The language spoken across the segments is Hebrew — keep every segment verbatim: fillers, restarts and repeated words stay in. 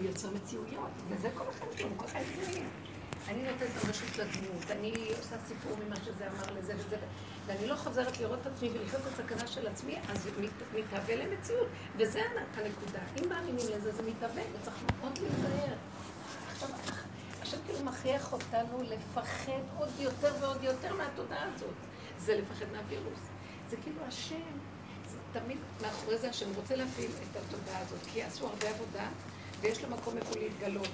הוא יוצר מציאויות, וזה כל אחד שלו, כל אחד שלו. אני נותנת רשות לדמות, אני עושה סיפור ממה שזה אמר לזה וזה, ואני לא חוזרת לראות את עצמי ולחיות את הסכנה של עצמי, אז מתהווה למציאות, וזה הנקודה. אם מאמינים לזה, זה מתהווה, וצריך מאוד להיזהר. עכשיו, עכשיו כאילו מכריח אותנו לפחד עוד יותר ועוד יותר מהתודעה הזאת. זה לפחד מהווירוס. זה כאילו השם, זה תמיד מאחורי זה השם רוצה להפעיל את התודעה הזאת, כי עשו הרבה עבודה, ויש לו מקום איפה להתגלות.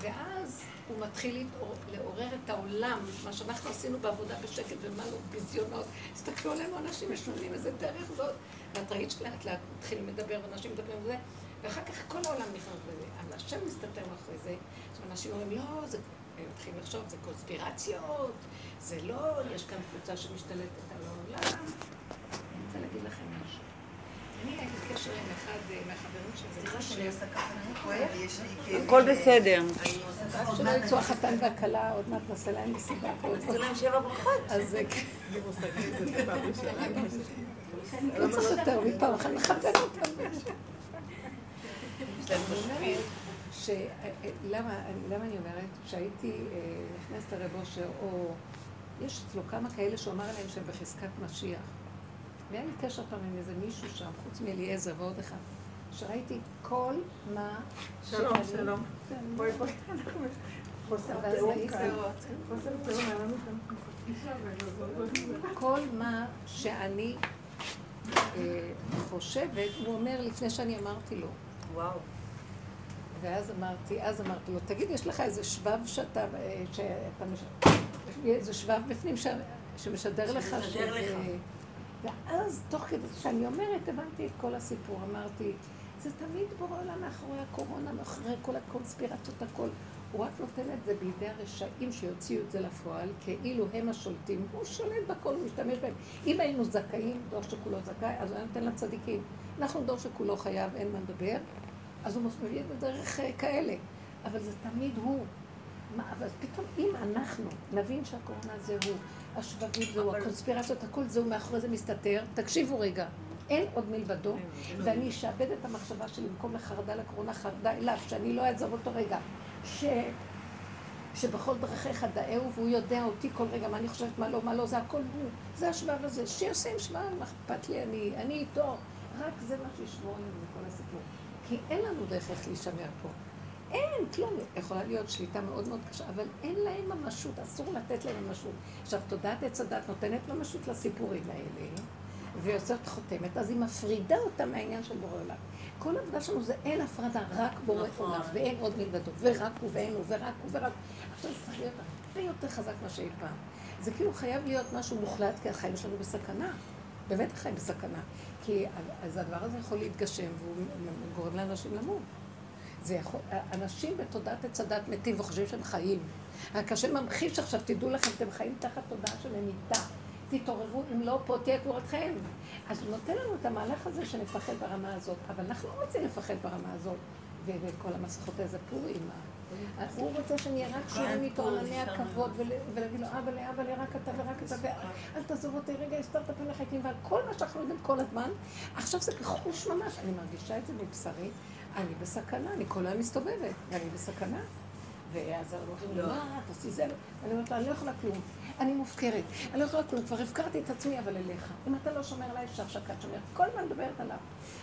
ואז הוא מתחיל לעורר את העולם, מה שאנחנו עשינו בעבודה בשקט ומלו ביזיונות. הסתכלו עלינו אנשים משונים, איזה דרך זאת. ואת ראית שלאט לאט מתחילים לדבר, אנשים מדברים על זה, ואחר כך כל העולם נכנס לזה. אבל השם מסתתר אחרי זה, שאנשים אומרים, לא, זה... הם מתחילים לחשוב, זה קונספירציות, זה לא, יש כאן קבוצה שמשתלטת על העולם. אני רוצה להגיד לכם משהו. אני הייתי קשר עם אחד מהחברים שזה קשר. הכל בסדר. שלא יצאו החתן והקלה, עוד מעט נעשה להם מסיבה. נעשה להם שבע ברכות. אז זה כן. אני מושגית, זה טיפה בשלם. אני לא צריך יותר מפעם אחת לחתן אותם. יש להם משפיל. למה אני אומרת? כשהייתי נכנסת הרב אושר, או יש אצלו כמה כאלה שאומר להם שהם בחזקת משיח. והיה לי קשר פעם עם איזה מישהו שם, חוץ מאליעזר ועוד אחד, שראיתי כל מה... שלום, שלום. בואי בואי, אנחנו חוסר תאום כאן. חוסר תאום, היה לנו כאן. כל מה שאני חושבת, הוא אומר לפני שאני אמרתי לו. וואו. ואז אמרתי, אז אמרתי לו, תגיד, יש לך איזה שבב שאתה... איזה שבב בפנים שמשדר לך... שמשדר לך. ואז, תוך כדי שאני אומרת, הבנתי את כל הסיפור, אמרתי, זה תמיד בורא עולם מאחורי הקורונה, מאחורי כל הקונספירציות, הכל. הוא רק נותן את זה בידי הרשעים שיוציאו את זה לפועל, כאילו הם השולטים, הוא שולט בכל, הוא משתמש בהם. אם היינו זכאים, דור שכולו זכאי, אז הוא היה נותן לצדיקים. אנחנו דור שכולו חייב, אין מה לדבר, אז הוא מביא בדרך כאלה. אבל זה תמיד הוא. אבל פתאום אם אנחנו נבין שהקורונה זה הוא, השבבים זהו, הקונספירציות, הכל זהו, מאחורי זה מסתתר, תקשיבו רגע, אין עוד מלבדו, ואני אשאבד את המחשבה שלי במקום לחרדה לקורונה, חרדה אליו, שאני לא אעזור אותו רגע, שבכל דרכיך דאהו, והוא יודע אותי כל רגע, מה אני חושבת, מה לא, מה לא, זה הכל הוא, זה השבב הזה, שעושים שבב, מה אכפת לי, אני איתו, רק זה מה שישמור לנו בכל הסיפור, כי אין לנו דרך איך להישמר פה. אין, כלום. יכולה להיות שליטה מאוד מאוד קשה, אבל אין להם ממשות, אסור לתת להם ממשות. עכשיו, תודעת הצדת נותנת ממשות לסיפורים האלה, ויוצרת חותמת, אז היא מפרידה אותה מהעניין של בורא עולם. כל העבודה שלנו זה אין הפרדה, רק בורא עולם, ואין עוד מלבדו, ורק הוא, ואין הוא, ורק הוא, ורק הוא. עכשיו, זה צריך להיות הרבה יותר חזק מה שאי פעם. זה כאילו חייב להיות משהו מוחלט, כי החיים שלנו בסכנה. באמת החיים בסכנה. כי אז הדבר הזה יכול להתגשם, והוא גורם לאנשים למות. זה יכול, אנשים בתודעת הצדת מתים וחושבים שהם חיים. רק השם ממחיש עכשיו, תדעו לכם, אתם חיים תחת תודעה של מיתה. תתעוררו, אם לא פה, תהיה קורתכם. אז הוא נותן לנו את המהלך הזה שנפחד ברמה הזאת, אבל אנחנו לא רוצים לפחד ברמה הזאת. וכל המסכות איזה פורים. הוא רוצה שנהיה רק שירים מתעוררני הכבוד, ולהגיד לו, אבל אבל רק אתה ורק אתה, ואל תעזוב אותי רגע, הסתרת פן לחייקים, ועל כל מה שאנחנו יודעים כל הזמן, עכשיו זה כחוש ממש, אני מרגישה את זה מבשרי, אני בסכנה, אני כל היום מסתובבת, ואני בסכנה. ואז אני אומרת לו, מה, תעשי זה? אני אומרת לו, אני לא יכולה כלום, אני מופקרת, אני לא יכולה כלום, כבר הפקרתי את עצמי, אבל אליך. אם אתה לא שומר עליי, אפשר שקעת שומר, כל מה מדברת עליו.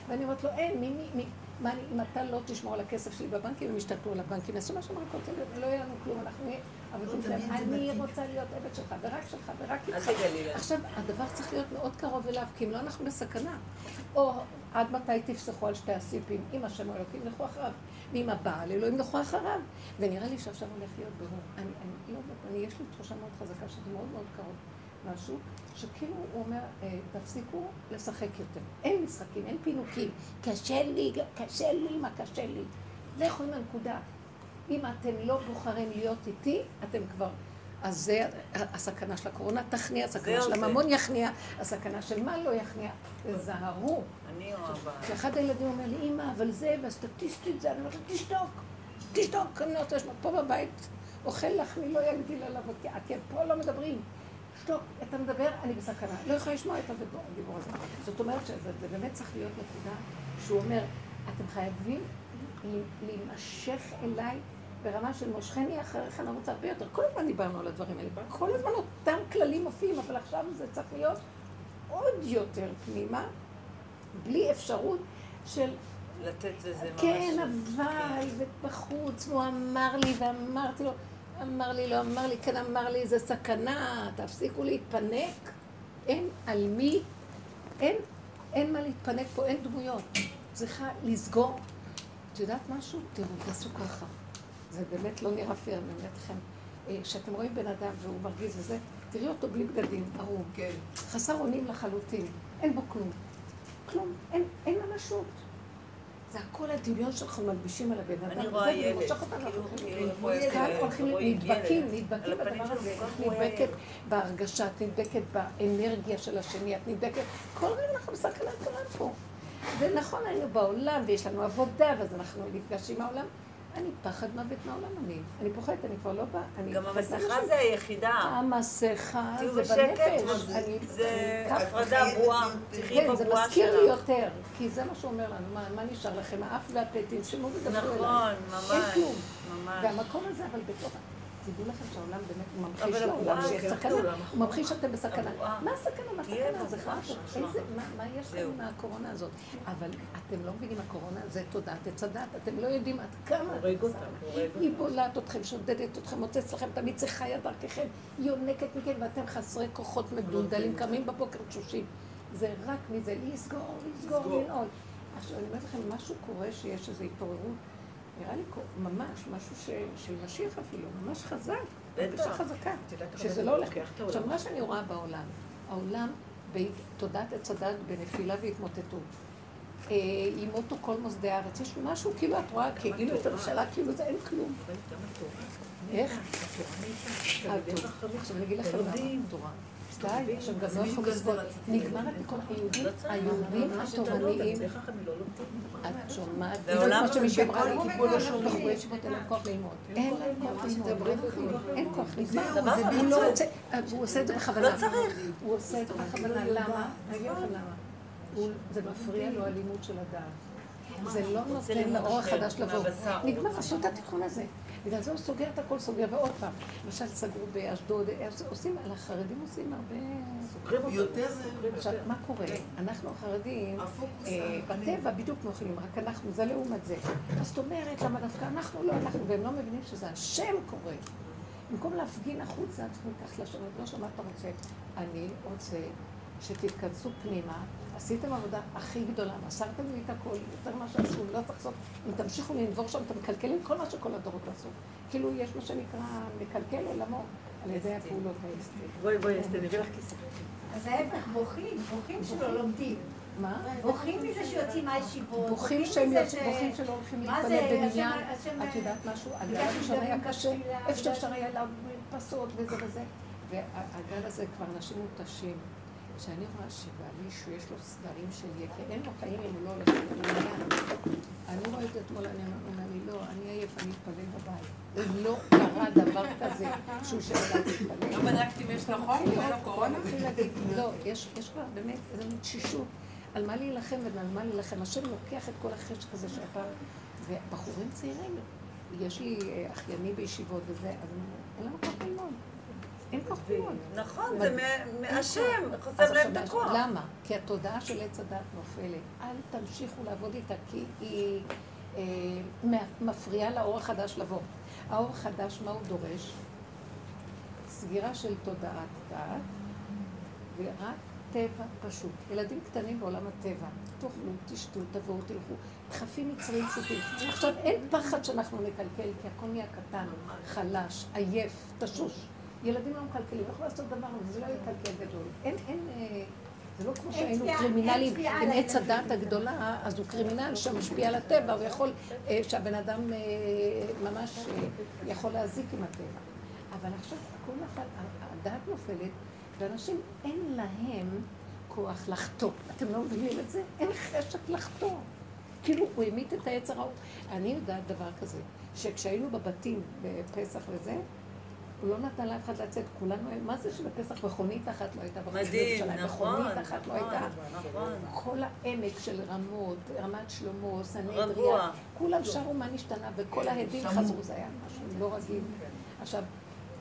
ואני אומרת לו, אין, מי, מי, מי, מה, אם אתה לא תשמור על הכסף שלי בבנקים, הם ישתתנו על הבנקים, נעשו מה שאומרים, לא יהיה לנו כלום, אנחנו נהיה, אבל אני רוצה להיות עבד שלך, ורק שלך, ורק איתך. עכשיו, הדבר צריך להיות מאוד קרוב אליו, כי אם לא, אנחנו בסכנה. או עד מתי תפסחו על שתי הסיפים, אם השם אלוקים לכו אחריו, ואם הבעל אלוהים לכו אחריו. ונראה לי שעכשיו הולך להיות ברור. אני, יש לי תחושה מאוד חזקה, שזה מאוד מאוד קרוב. משהו שכאילו הוא אומר, תפסיקו לשחק יותר. אין משחקים, אין פינוקים. קשה לי, קשה לי, מה קשה לי. לכו עם הנקודה. אם אתם לא בוחרים להיות איתי, אתם כבר... אז זה הסכנה של הקורונה תכניע, הסכנה של הממון יכניע, הסכנה של מה לא יכניע, זהרו. אני אוהבה. כשאחד הילדים אומר לי, אמא, אבל זה, והסטטיסטית זה, אני אומרת, תשתוק, תשתוק, אני רוצה לשמוע, פה בבית, אוכל לך, אני לא יגדיל עליו, כי פה לא מדברים. שתוק, אתה מדבר, אני בסכנה, לא יכולה לשמוע את הדיבור הזה. זאת אומרת שזה באמת צריך להיות נקודה, שהוא אומר, אתם חייבים להימשך אליי ברמה של מושכני אחריך נרוץ הרבה יותר. כל הזמן דיברנו על הדברים האלה, כל הזמן אותם כללים מופיעים, אבל עכשיו זה צריך להיות עוד יותר פנימה, בלי אפשרות של... לתת לזה ממש... כן, אבל, ובחוץ, הוא אמר לי ואמרתי לו, אמר לי, לא אמר לי, כן אמר לי, זה סכנה, תפסיקו להתפנק. אין על מי, אין, אין מה להתפנק פה, אין דמויות. צריכה לסגור. את יודעת משהו? תראו, תעשו ככה. זה באמת לא נראה פייר, אני אומרת לכם. כשאתם רואים בן אדם והוא מרגיז וזה, תראי אותו בלי בגדים, ארום. כן. חסר אונים לחלוטין, אין בו כלום. כלום, אין, אין ממשות. זה הכל הדמיון שאנחנו מלבישים על הבן אדם. אני רואה ילד. כאילו ילד. כאן הולכים נדבקים, נדבקים בדבר הזה. את נדבקת בהרגשה, את נדבקת באנרגיה של השני, את נדבקת... כל רגע אנחנו בסכנת עולם פה. זה נכון, היינו בעולם ויש לנו עבודה, ואז אנחנו נפגשים מהעולם. אני פחד מוות מהעולם, אני. אני פוחדת, אני כבר לא באה. גם המסכה זה היחידה. המסכה זה בנפש. זה הפרדה בועה. כן, זה מזכיר לי יותר. כי זה מה שאומר לנו, מה נשאר לכם? האף והפטין, שמור לדבר אליי. נכון, ממש. אין כלום. והמקום הזה, אבל בתוך... תדעו לכם שהעולם באמת ממחיש לעולם שיש סכנה. הוא ממחיש שאתם בסכנה. מה הסכנה? מה הסכנה? זה חשוב. מה יש לנו מהקורונה הזאת? אבל אתם לא מבינים, הקורונה זה תודעת הצדת. אתם לא יודעים עד כמה... הורג אותם, הורג אותם. היא בולעת אתכם, שודדת אתכם, מוצאת לכם, תמיד זה חיה דרככם, היא יונקת מכם, ואתם חסרי כוחות מדולדלים, קמים בבוקר תשושים. זה רק מזה, לסגור, לסגור, לנעול. עכשיו, אני אומרת לכם, משהו קורה שיש איזו התעוררות. נראה לי ממש משהו שמשיך אפילו, ממש חזק, ממש חזקה, שזה לא הולך. עכשיו, מה שאני רואה בעולם, העולם בתודעת הצדד בנפילה והתמוטטות, לימות או כל מוסדי הארץ, יש משהו, כאילו את רואה, כאילו את המשלה, כאילו זה אין כלום. איך? עכשיו, אני אגיד לכם למה, תורה. די, עכשיו גם לא יכול לסבור, נגמר התיקון היהודים התורניים, את שומעת, זה מה שמשמרה לי, טיפול לא שומעים, בחורי ישיבות אין להם כוח ללמוד, אין להם כוח ללמוד, אין כוח ללמוד, הוא לא רוצה, הוא עושה את זה בכוונה, הוא עושה את זה בכוונה, למה? זה מפריע לו הלימוד של הדעת, זה לא נותן לאור החדש לבוא, נגמר, עשו את התיקון הזה. בגלל זה הוא סוגר את הכל, סוגר, ועוד פעם, למשל סגרו באשדוד, עושים, על החרדים עושים הרבה... סוגרים אותם. יותר זה... עכשיו, מה קורה? אנחנו החרדים, בטבע בדיוק מאוכלים, רק אנחנו, זה לעומת זה. אז זאת אומרת, למה דווקא אנחנו לא, אנחנו, והם לא מבינים שזה השם קורה. במקום להפגין החוצה, אנחנו ניקח לשם, לא שמה אתה רוצה. אני רוצה שתתכנסו פנימה, עשיתם עבודה הכי גדולה, מסרתם לי את הכל, יותר מה שעשו, לא תחסוף. אם תמשיכו לנבור שם, אתם מקלקלים כל מה שכל הדורות עשו. כאילו יש מה שנקרא מקלקל עולמו על ידי הפעולות האסתים. בואי, בואי, אסתים, נביא לך כיסא. אז ההפך, בוכים, בוכים שלא לומדים. מה? בוכים מזה שיוצאים מהישיבות. בוכים שהם לא הולכים להתפלל בניין. את יודעת משהו? הגל אפשר היה קשה, אפשר אפשר היה לפסות וזה וזה. והגל הזה כבר אנשים מותשים. כשאני רואה שבמישהו יש לו סדרים של יקה, אין לו חיים אם הוא לא הולך לדבר. אני רואה את אתמול, אני אומר, אני לא, אני אייף, אני אתפלל בבית. אם לא קרה דבר כזה שהוא שאלה להתפלל. לא בדקתי אם יש נכון, אם אין לו קורונה. לא, יש כבר באמת איזו תשישות. על מה להילחם ועל מה להילחם. השם לוקח את כל החשק הזה שעבר. ובחורים צעירים, יש לי אחייני בישיבות וזה, אז אין למה כך ללמוד. אין כוח פרעון. נכון, זה מהשם, חוסר להם את הכוח. למה? כי התודעה של עץ הדת נופלת. אל תמשיכו לעבוד איתה, כי היא מפריעה לאור החדש לבוא. האור החדש, מה הוא דורש? סגירה של תודעת דת, ורק טבע פשוט. ילדים קטנים בעולם הטבע. תאכלו, תשתו, תבואו, תלכו. דחפים יצרים פשוטים. עכשיו, אין פחד שאנחנו נקלקל, כי הכל נהיה קטן, חלש, עייף, תשוש. ילדים לא מקלקלים, לא יכולים לעשות דבר, וזה לא יקלקל גדול. אין, אין, זה לא כמו שהיינו קרימינלים, עם עץ הדת הגדולה, אז הוא קרימינל שמשפיע על הטבע, הוא יכול, שהבן אדם ממש יכול להזיק עם הטבע. אבל עכשיו, הכל נפל, הדת נופלת, ואנשים אין להם כוח לחטוא. אתם לא מבינים את זה? אין חשק לחטוא. כאילו, הוא העמיד את העץ הרעות. אני יודעת דבר כזה, שכשהיינו בבתים בפסח וזה, הוא לא נתן לאף אחד לצאת, כולנו, מה זה שבפסח מכונית אחת לא הייתה בחוץ בירושלים, מכונית אחת לא הייתה, כל העמק של רמות, רמת שלמה, סנהדריה, כולם שרו מה נשתנה וכל ההדים חזרו, זה היה משהו לא רגיל. עכשיו,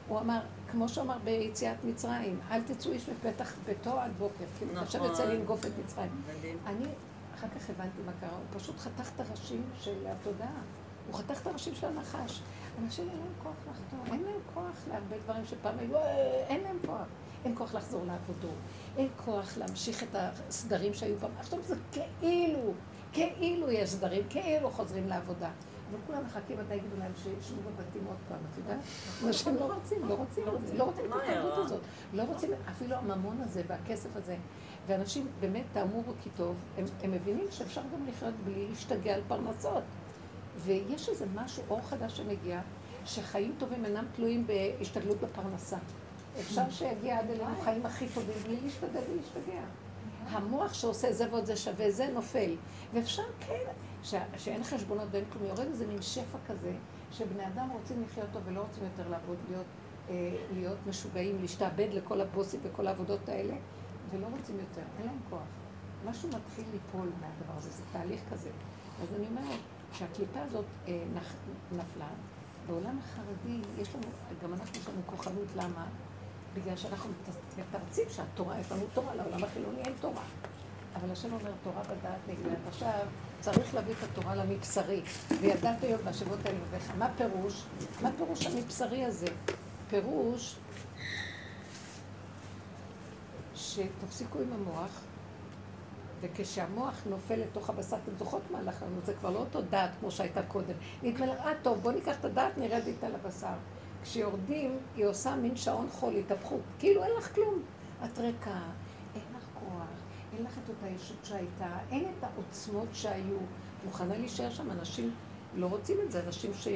הוא אמר, כמו שאמר ביציאת מצרים, אל תצאו איש מפתח ביתו עד בוקר, כאילו עכשיו יצא לנגוף את מצרים. אני אחר כך הבנתי מה קרה, הוא פשוט חתך את הראשים של התודעה, הוא חתך את הראשים של הנחש. אנשים אין להם כוח לחתור, אין להם כוח להרבה דברים שפעם היו, אין להם כוח. אין כוח לחזור לעבודו, אין כוח להמשיך את הסדרים שהיו פעם. עכשיו זה כאילו, כאילו יש סדרים, כאילו חוזרים לעבודה. אבל כולם מחכים, אתה יגידו להם שישנו בבתים עוד פעם, אתה יודע? אנשים לא רוצים, לא רוצים, לא רוצים את התרבות הזאת. לא רוצים, אפילו הממון הזה והכסף הזה. ואנשים באמת טעמו כי טוב, הם מבינים שאפשר גם לחיות בלי להשתגע על פרנסות. ויש איזה משהו, אור חדש שמגיע, שחיים טובים אינם תלויים בהשתדלות בפרנסה. אפשר שיגיע עד אלינו חיים הכי טובים, בלי להשתדל ולהשתגע. המוח שעושה זה ועוד זה שווה, זה נופל. ואפשר כן, ש... שאין חשבונות בין כלום, יורד איזה מין שפע כזה, שבני אדם רוצים לחיות אותו ולא רוצים יותר לעבוד, להיות, להיות משוגעים, להשתעבד לכל הבוסים וכל העבודות האלה, ולא רוצים יותר, אין להם כוח. משהו מתחיל ליפול מהדבר הזה, זה תהליך כזה. אז אני אומרת, כשהקליפה הזאת אה, נח, נפלה, בעולם החרדי יש לנו, גם אנחנו יש לנו כוחנות, למה? בגלל שאנחנו מתרצים שהתורה, יש לנו תורה, לעולם החילוני אין תורה. אבל השם אומר תורה בדעת נגלת. עכשיו צריך להביא את התורה למבשרי, וידעת היום בשבות האלה ובך. מה פירוש? מה פירוש המבשרי הזה? פירוש שתפסיקו עם המוח, וכשהמוח נופל לתוך הבשר, אתם זוכות מה אנחנו, זה כבר לא אותו דעת כמו שהייתה קודם. נתמלא, אה טוב, בוא ניקח את הדעת, נרד איתה לבשר. כשיורדים, היא עושה מין שעון חול, התהפכות. כאילו אין לך כלום. את ריקה, אין לך כוח, אין לך את אותה ישות שהייתה, אין את העוצמות שהיו. מוכנה להישאר שם, אנשים לא רוצים את זה, אנשים ש...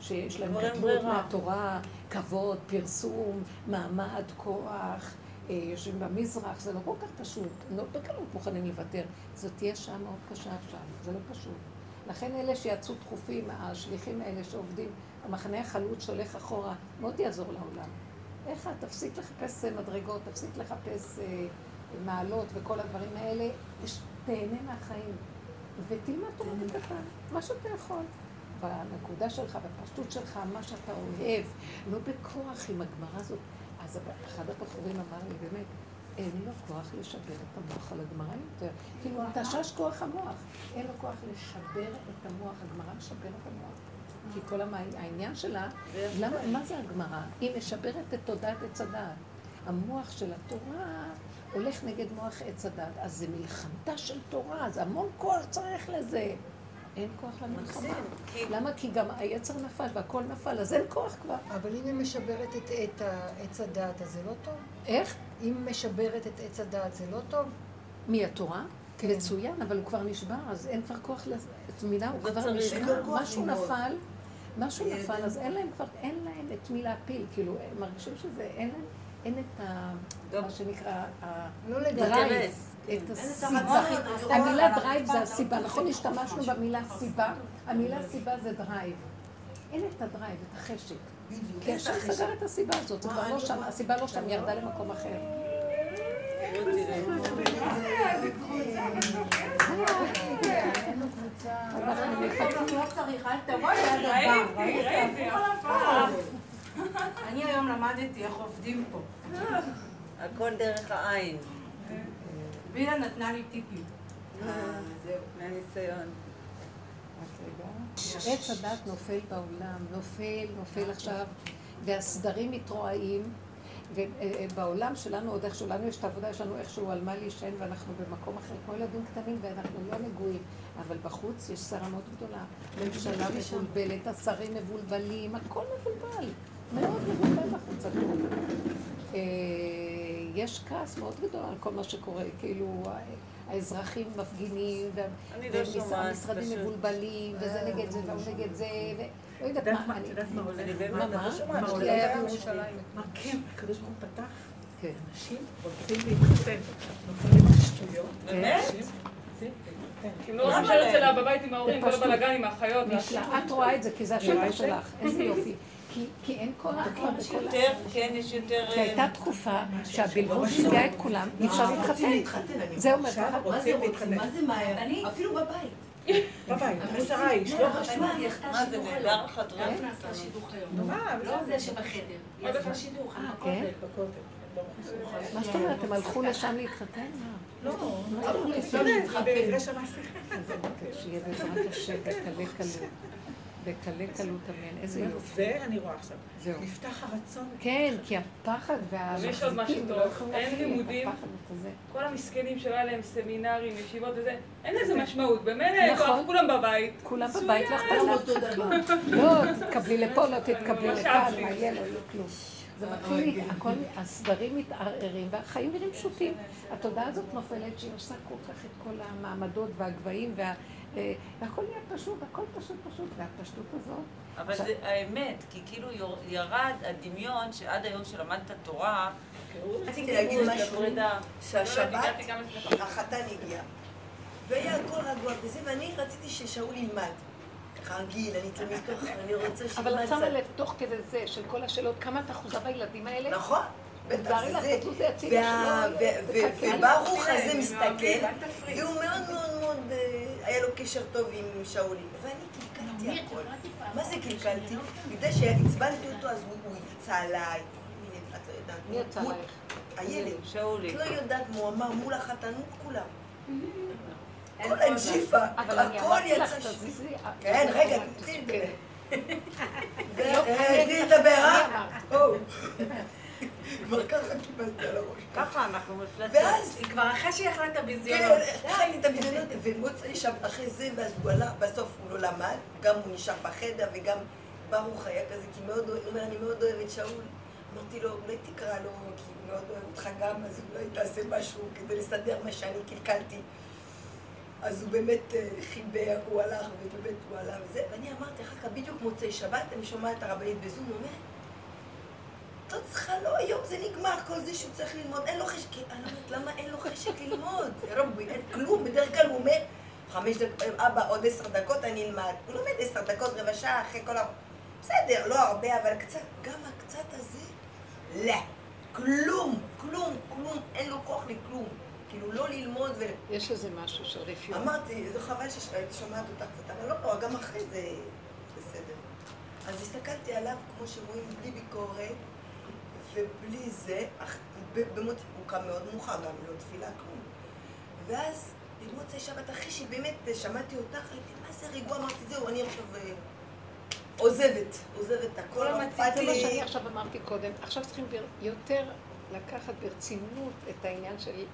שיש להם כתלות מהתורה, כבוד, פרסום, מעמד, כוח. יושבים במזרח, זה לא כל כך פשוט, לא בקלות מוכנים לוותר, זאת תהיה שעה מאוד קשה עכשיו, זה לא פשוט. לכן אלה שיצאו דחופים, השליחים האלה שעובדים, המחנה החלוץ שהולך אחורה, מאוד יעזור לעולם. איך תפסיק לחפש מדרגות, תפסיק לחפש אה, מעלות וכל הדברים האלה, תהנה מהחיים ותלמד תורה בקטן, מה שאתה יכול. בנקודה שלך, בפשטות שלך, מה שאתה אוהב, לא בכוח עם הגמרא הזאת. אז אחד הבחורים אמר לי, באמת, אין לו כוח לשבר את המוח על הגמרא יותר. כאילו, תשש כוח המוח. אין לו כוח לשבר את המוח, הגמרא משברת המוח. כי כל העניין שלה, מה זה הגמרא? היא משברת את תודעת עץ הדעת. המוח של התורה הולך נגד מוח עץ הדעת. אז זה מלחמתה של תורה, אז המון כוח צריך לזה. אין כוח למלחמה. למה? כי גם היצר נפל והכל נפל, אז אין כוח כבר. אבל אם היא משברת את עץ הדעת, אז זה לא טוב? איך? אם היא משברת את עץ הדעת, זה לא טוב? מי התורה? מצוין, אבל הוא כבר נשבר, אז אין כבר כוח לתמידה, הוא כבר נשבר. משהו נפל, משהו נפל, אז אין להם כבר, אין להם את מי להפיל, כאילו, מרגישים שזה, אין להם, אין את ה... מה שנקרא, הדרייס. את הסיבה, המילה דרייב זה הסיבה, נכון? השתמשנו במילה סיבה, המילה סיבה זה דרייב. אין את הדרייב, את החשק. כי השם סגר את הסיבה הזאת, זה כבר לא שם, הסיבה לא שם, ירדה למקום אחר. אנחנו מחכים, לא צריך, אל תבואי, אל תבוא. ראיתי, אני היום למדתי איך עובדים פה. הכל דרך העין. בילה נתנה לי טיפים. אה, זהו, מהניסיון. עץ הדת נופל בעולם, נופל, נופל עכשיו, והסדרים מתרועעים, ובעולם שלנו עוד איכשהו, לנו יש את העבודה, יש לנו איכשהו על מה להישען, ואנחנו במקום אחר, כמו ילדים קטנים, ואנחנו לא נגועים, אבל בחוץ יש שרה מאוד גדולה, ממשלה מבולבלת, השרים מבולבלים, הכל מבולבל, מאוד מבולבל בחוץ הכל. יש כעס מאוד גדול על כל מה שקורה, כאילו האזרחים מפגינים, והמשרדים מבולבלים, וזה נגד זה, והוא נגד זה, ולא יודעת מה, אני... ממש, מעולה בירושלים. מה כן, הקדוש ברוך הוא פתח, אנשים רוצים להתחתן, נופלים לשטויות, אנשים רוצים להתחתן. אם לא נשאר אצלה בבית עם ההורים, כל הבלגן עם האחיות. את רואה את זה, כי זה השטח שלך, איזה יופי. כי אין קוראה כבר בכל ה... כן, יש יותר... כי הייתה תקופה שהבלבול שיגע את כולם, אי אפשר להתחתן. זה אומר ככה. מה זה רוצים? מה זה מהר? אפילו בבית. בבית, עשרה איש, לא חשוב. מה זה נהדר החדרה? איפה נעשה שידוך היום? לא זה שבחדר, היא עשתה שידוך. כן? מה זאת אומרת? הם הלכו לשם להתחתן? לא, לא הלכו לשם להתחתן. במדרש המסכה. זה בקש, שיהיה בעזרת השם, בקלי קלות. בקלי קלות, אמן. איזה יופי. זה אני רואה עכשיו. זהו. נפתח הרצון. כן, כי הפחד והמחזיקים. ויש עוד משהו טוב. אין לימודים. כל המסכנים שלא עליהם סמינרים, ישיבות וזה, אין איזה משמעות. במילא, כולם בבית. כולם בבית, לא אכפת לך. לא, תתקבלי לפה, לא תתקבלי לכאן, מה יהיה לו, לא כלום. זה מתחיל, הכל, הסדרים מתערערים והחיים נראים פשוטים. התודעה הזאת נופלת שהיא עושה כל כך את כל המעמדות והגבהים והכל נהיה פשוט, הכל פשוט פשוט, והפשטות הזאת. אבל זה האמת, כי כאילו ירד הדמיון שעד היום שלמדת תורה, רציתי להגיד משהו, שהשבת, החתן הגיע, והיה הכל רגוע בזה, ואני רציתי ששאול ילמד. רגיל, אני תמיד ככה, אני רוצה שימד... אבל את שמה לב תוך כדי זה של כל השאלות, כמה את אחוזה בילדים האלה? נכון, בטח זה זה. וברוך הזה מסתכל, והוא מאוד מאוד מאוד... היה לו קשר טוב עם שאולי. ואני קלקלתי הכל. מה זה קלקלתי? בגלל שהצבנתי אותו, אז הוא יצא עליי. את לא יודעת... מי יצא עלייך? הילד. שאולי. את לא יודעת מה הוא אמר מול החתנות כולם. כל הג'יפה, הכל יצא שיפה. כן, רגע, תתחיל לדבר. תתחיל לדבר, אה? כבר ככה קיבלתי על הראש. ככה אנחנו מפלטות. ואז... כבר אחרי שהיא אכלה את הביזיונות. כן, אכלתי את הביזיונות, ומוצא לי שם אחרי זה, ואז הוא הלך, בסוף הוא לא למד, גם הוא נשאר בחדר, וגם ברוך היה כזה, כי מאוד אוהב, אני מאוד אוהבת שאול. אמרתי לו, אולי תקרא לו, כי הוא מאוד אוהב אותך גם, אז אולי תעשה משהו כדי לסדר מה שאני קלקלתי. אז הוא באמת חיבר, הוא הלך, ובאמת הוא הלך וזה, ואני אמרתי, אחר כך בדיוק מוצאי שבת, אני שומעת את הרבנית בזום, הוא אומר, לא צריכה, לא, היום זה נגמר, כל זה שהוא צריך ללמוד, אין לו חשק, אני אומרת, למה אין לו חשק ללמוד? רבי, אין כלום, בדרך כלל הוא אומר, חמש דקות, אבא, עוד עשר דקות אני אלמד, הוא לומד עשר דקות, רבע שעה, אחרי כל הרבה, בסדר, לא הרבה, אבל קצת, גם הקצת הזה, לא, כלום, כלום, כלום, אין לו כוח לכלום. כאילו לא ללמוד ו... יש איזה משהו של רפיון. אמרתי, זה חבל שהייתי שומעת אותה קצת, אבל לא, לא, גם אחרי זה בסדר. אז הסתכלתי עליו, כמו שרואים, בלי ביקורת, ובלי זה, במוצא, הוא קם מאוד מוכר, גם לא תפילה כלום. ואז, במוצאי שבת, אחרי שבאמת שמעתי אותך, הייתי, מה זה רגוע? אמרתי, זהו, אני עכשיו עוזבת, עוזבת הכל. זה מה שאני עכשיו אמרתי קודם, עכשיו צריכים יותר לקחת ברצינות את העניין שלי.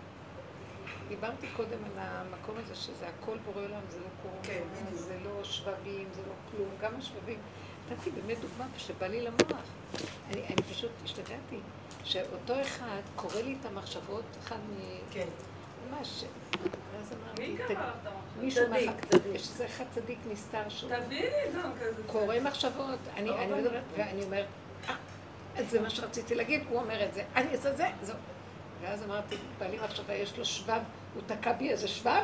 דיברתי קודם על המקום הזה שזה הכל בורא עולם, זה לא קורונה, זה לא שבבים, זה לא כלום, גם השבבים. נתתי באמת דוגמה שבא לי למוח. אני, אני פשוט השתגעתי שאותו אחד קורא לי את המחשבות, אחד מ... כן. ממש... אז אמרתי... מי קרא לך את המחשבות? מישהו מהחצדיק, שזה אחד צדיק נסתר שהוא. תביאי לי גם כזה. קורא מחשבות, אני מדברת, ואני אומרת, אה, זה מה שרציתי להגיד, הוא אומר את זה, אני אעשה זה, זהו. ואז אמרתי, בעלי מחשבה, יש לו שבב, הוא תקע בי איזה שבב,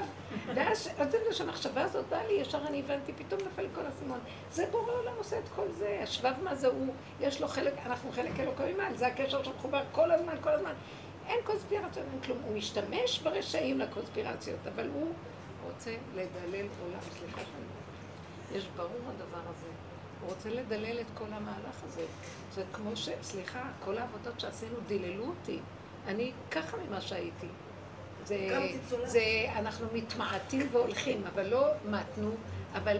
ואז עודם לו שהמחשבה הזאת באה לי, ישר אני הבנתי, פתאום נפל כל הסימון. זה בורא עולם עושה את כל זה, השבב מה זה הוא, יש לו חלק, אנחנו חלק אלוקוי מעל, זה הקשר שמחובר כל הזמן, כל הזמן. אין קונספירציות, אין כלום, הוא משתמש ברשעים לקונספירציות, אבל הוא רוצה לדלל עולם, סליחה שאני. יש ברור הדבר הזה, הוא רוצה לדלל את כל המהלך הזה. זה כמו ש, סליחה, כל העבודות שעשינו דיללו אותי. אני ככה ממה שהייתי. זה, אנחנו מתמעטים והולכים, אבל לא מתנו, אבל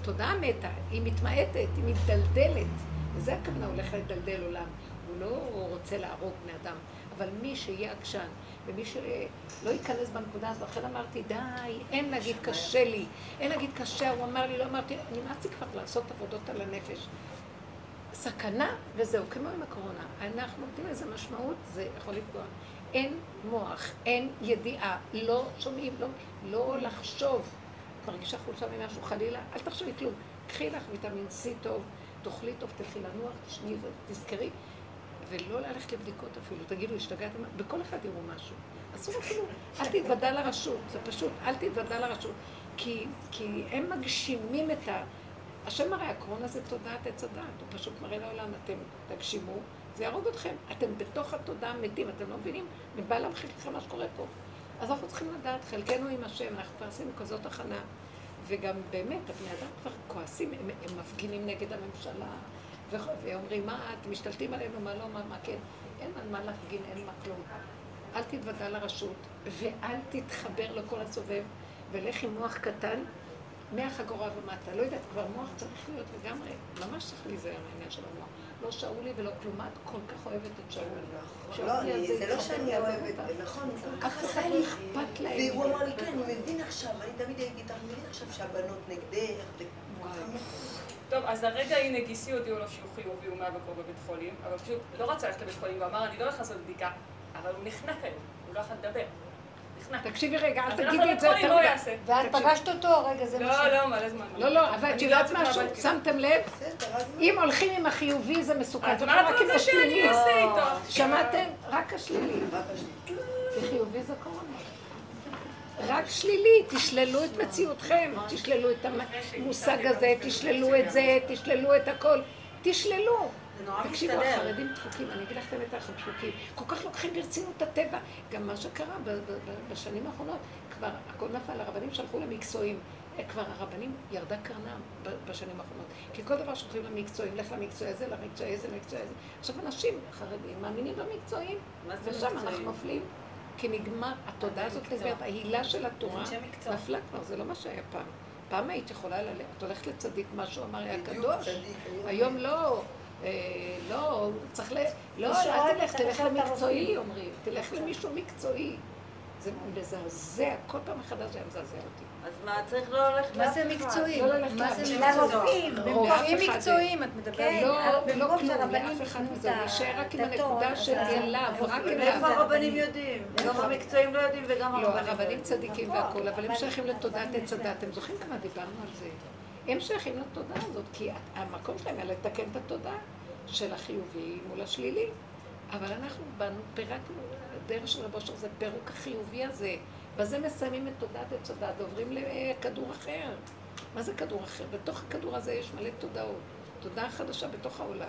התודעה מתה, היא מתמעטת, היא מתדלדלת. וזה הכוונה, הולך לדלדל עולם. הוא לא רוצה להרוג בני אדם, אבל מי שיהיה עקשן, ומי שלא ייכנס בנקודה הזו, אחרי אמרתי, די, אין להגיד קשה לי, אין להגיד קשה, הוא אמר לי, לא אמרתי, אני נמאסתי כבר לעשות עבודות על הנפש. סכנה, וזהו, כמו עם הקורונה. אנחנו יודעים איזה משמעות, זה יכול לפגוע. אין מוח, אין ידיעה, לא שומעים, לא, לא לחשוב. את מרגישה חולשה ממשהו, חלילה, אל תחשבי כלום. קחי לך ויטמין C טוב, תאכלי טוב, תלכי לנוח, תשני ותזכרי. ולא ללכת לבדיקות אפילו, תגידו, השתגעתם, בכל אחד יראו משהו. אסור אפילו, אל תתוודע לרשות, זה פשוט, אל תתוודע לרשות. כי, כי הם מגשימים את ה... השם מראה, הקרון הזה תודעת עץ הדעת, הוא פשוט מראה לעולם, אתם תגשימו, זה ירוג אתכם. אתם בתוך התודעה מתים, אתם לא מבינים, מבעל המחיל לכם מה שקורה פה. אז אנחנו צריכים לדעת, חלקנו עם השם, אנחנו כבר עשינו כזאת הכנה, וגם באמת, הבני אדם כבר כועסים, הם, הם מפגינים נגד הממשלה, ואומרים, מה את, משתלטים עלינו, מה לא, מה, מה כן, אין על מה להפגין, אין מה כלום. אל תתוודע לרשות, ואל תתחבר לכל הסובב, ולך עם מוח קטן, מהחגורה ומטה. לא יודעת, כבר מוח צריך להיות לגמרי, ממש צריך להיזהר מהעניין של המוח. לא שאולי ולא כלום, את כל כך אוהבת את שאולי. לא, זה לא שאני אוהבת, נכון, כל כך עשה לי, והוא אמר לי, כן, אני מבין עכשיו, אני תמיד הייתי איתך, אני מבין עכשיו שהבנות נגדך, טוב, אז הרגע הנה גיסי הודיעו לו שהוא חיובי, הוא מהבקור בבית חולים, אבל פשוט לא רצה ללכת לבית חולים, ואמר, אני לא הולך לעשות בדיקה, אבל הוא נחנק היום, הוא לא יכול לדבר, נחנק. תקשיבי רגע, אל תגידי את זה יותר רגע. ואת פגשת אותו הרגע, זה משהו. לא, לא, מה לזמן. לא, לא, אבל את יודעת משהו, שמתם לב? אם הולכים עם החיובי זה מסוכן, זאת אומרת, רק עם השלילי. שמעתם? רק השלילי. וחיובי זה קורונה. רק שלילי, תשללו את מציאותכם, תשללו את המושג הזה, תשללו את זה, תשללו את הכל, תשללו. תקשיבו, החרדים דפוקים, אני אגיד לכם את האחר דפוקים, כל כך לוקחים ברצינות את הטבע. גם מה שקרה בשנים האחרונות, כבר הכל נפל, הרבנים שלחו למקצועים, כבר הרבנים ירדה קרנם בשנים האחרונות, כי כל דבר שולחים למקצועים, לך למקצוע הזה, למקצוע הזה, למקצוע הזה. עכשיו אנשים חרדים מאמינים במקצועים, ושם אנחנו נופלים. כי נגמר, התודעה הזאת נגמרת, ההילה של התורה נפלה כבר, זה לא מה שהיה פעם. פעם היית יכולה ללכת, את הולכת לצדיק, מה שהוא אמר היה קדוש. היום לא, לא, צריך ל... לא, אל תלך, תלך למקצועי, אומרים, תלך למישהו מקצועי. זה מזעזע, כל פעם מחדש היה מזעזע אותי. אז מה, צריך לא ללכת לאף אחד? מה זה מקצועי? מה זה לרופאים? רופאים מקצועיים, את מדברת. לא, לא כלום, לאף אחד מזה. נשאר רק עם הנקודה של אליו, רק אליו. איפה הרבנים יודעים? גם המקצועיים לא יודעים וגם הרבנים. לא, הרבנים צדיקים והכול, אבל הם שייכים לתודעת עץ הדעת. אתם זוכרים כמה דיברנו על זה? הם שייכים לתודעה הזאת, כי המקום שלהם היה לתקן את התודעה של החיובי מול השלילי. אבל אנחנו באנו, פירקנו, הדרך של הבושר זה פירוק החיובי הזה, בזה מסיימים את תודעת עץ הדעת, ועוברים לכדור אחר. מה זה כדור אחר? בתוך הכדור הזה יש מלא תודעות, תודעה חדשה בתוך העולם.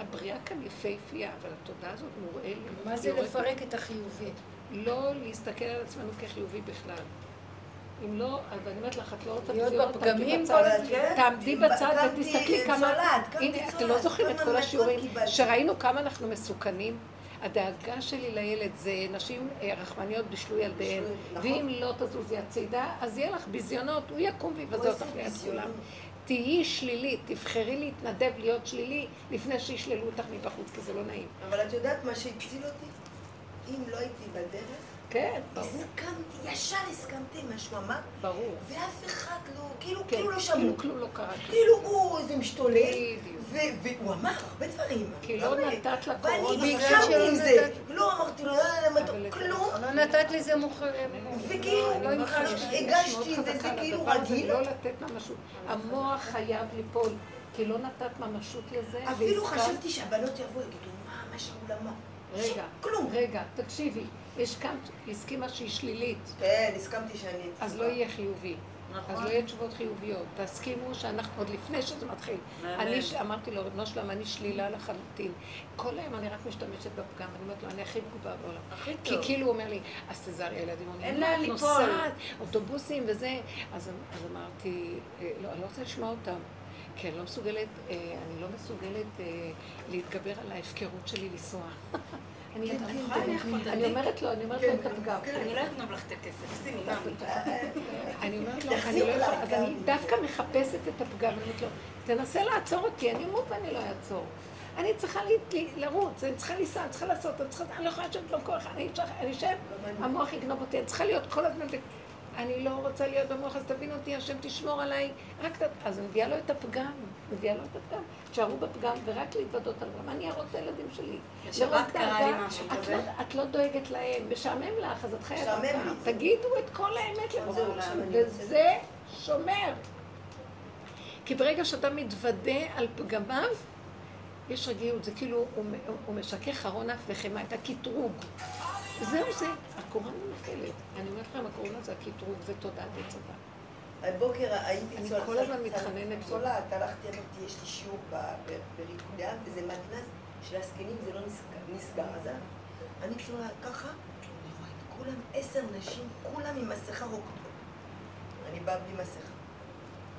הבריאה כאן יפהפייה, אבל התודעה הזאת מוראה... מה זה לפרק את החיובי? לא להסתכל על עצמנו כחיובי בכלל. אם לא, אז אני אומרת לך, את לא רוצה להיות בפגמים, תעמדי בצד ותסתכלי כמה... הנה, אתם לא זוכרים את כל השיעורים, שראינו כמה אנחנו מסוכנים. הדאגה שלי לילד זה נשים רחמניות בשלו ילדיהן, ואם לא תזוזי הצידה, אז יהיה לך ביזיונות, הוא יקום ויבזה אותך ליד כולם. תהיי שלילית, תבחרי להתנדב להיות שלילי, לפני שישללו אותך מבחוץ, כי זה לא נעים. אבל את יודעת מה שהציל אותי? אם לא הייתי בדרך, כן, ברור. הסכמתי, ישר הסכמתי עם השממה. ברור. ואף אחד לא, כאילו, כן, כאילו לא שמעו. כאילו כלום לא קרה. כאילו הוא איזה משתולל. בדיוק. והוא אמר הרבה דברים. כי לא נתת לה קורא. ואני הסכמתי עם זה. לא אמרתי לו, כלום. לא נתת לזה מוכר. וכאילו, הגשתי את זה, זה כאילו רגיל. לא לתת ממשות. המוח חייב ליפול, כי לא נתת ממשות לזה. אפילו חשבתי שהבנות יבואו, יגידו, מה, מה שאול אמר? רגע, רגע, תקשיבי, הסכימה שהיא שלילית. כן, הסכמתי שאני... אז לא יהיה חיובי, אז לא יהיה תשובות חיוביות. תסכימו שאנחנו, עוד לפני שזה מתחיל, אני אמרתי לו, רבנו שלמה, אני שלילה לחלוטין. כל היום אני רק משתמשת בפגם, אני אומרת לו, אני הכי תגובה בעולם. הכי טוב. כי כאילו הוא אומר לי, אז תזרי ילדים, אין לה ליפול. אוטובוסים וזה. אז אמרתי, לא, אני לא רוצה לשמוע אותם. כי אני לא מסוגלת, אני לא מסוגלת להתגבר על ההפקרות שלי לנסוע. אני אומרת לו, אני אומרת לו את הפגם. אני לא אגנוב לך את הכסף, שימי נמי. אני אומרת לו, אני לא יכולה, אז אני דווקא מחפשת את הפגם. אני אומרת לו, תנסה לעצור אותי, אני אמור ואני לא אעצור. אני צריכה לרוץ, אני צריכה לנסוע, אני צריכה לעשות, אני לא יכולה לשבת במקום אחד, אני אשב, המוח יגנוב אותי, אני צריכה להיות כל הזמן... אני לא רוצה להיות במוח, אז תבין אותי, השם תשמור עליי, רק ת... אז מביאה לו את הפגם, מביאה לו את הפגם, תשארו בפגם ורק להתוודות על גם, אני אראות את הילדים שלי. שבת קרה לי משהו כזה. את לא דואגת להם, משעמם לך, אז את חיית אותם. תגידו את כל האמת לבוא, וזה שומר. כי ברגע שאתה מתוודה על פגמיו, יש רגיעות, זה כאילו, הוא, הוא משקה חרון אף וחמה, את הקטרוג. זהו זה, הקורונה נופלת. אני אומרת לכם, הקורונה זה הקטרוג, זה תודעת הצבא. הבוקר הייתי צולעת. אני כל הזמן מתחננת. צולעת, הלכתי, אמרתי, יש לי שיעור בריקודיאן, וזה מתנס של הסכנים, זה לא נסגר, אז אני צולעת ככה, אני רואה את כולם, עשר נשים, כולם עם מסכה רוקדות. אני באה בלי מסכה.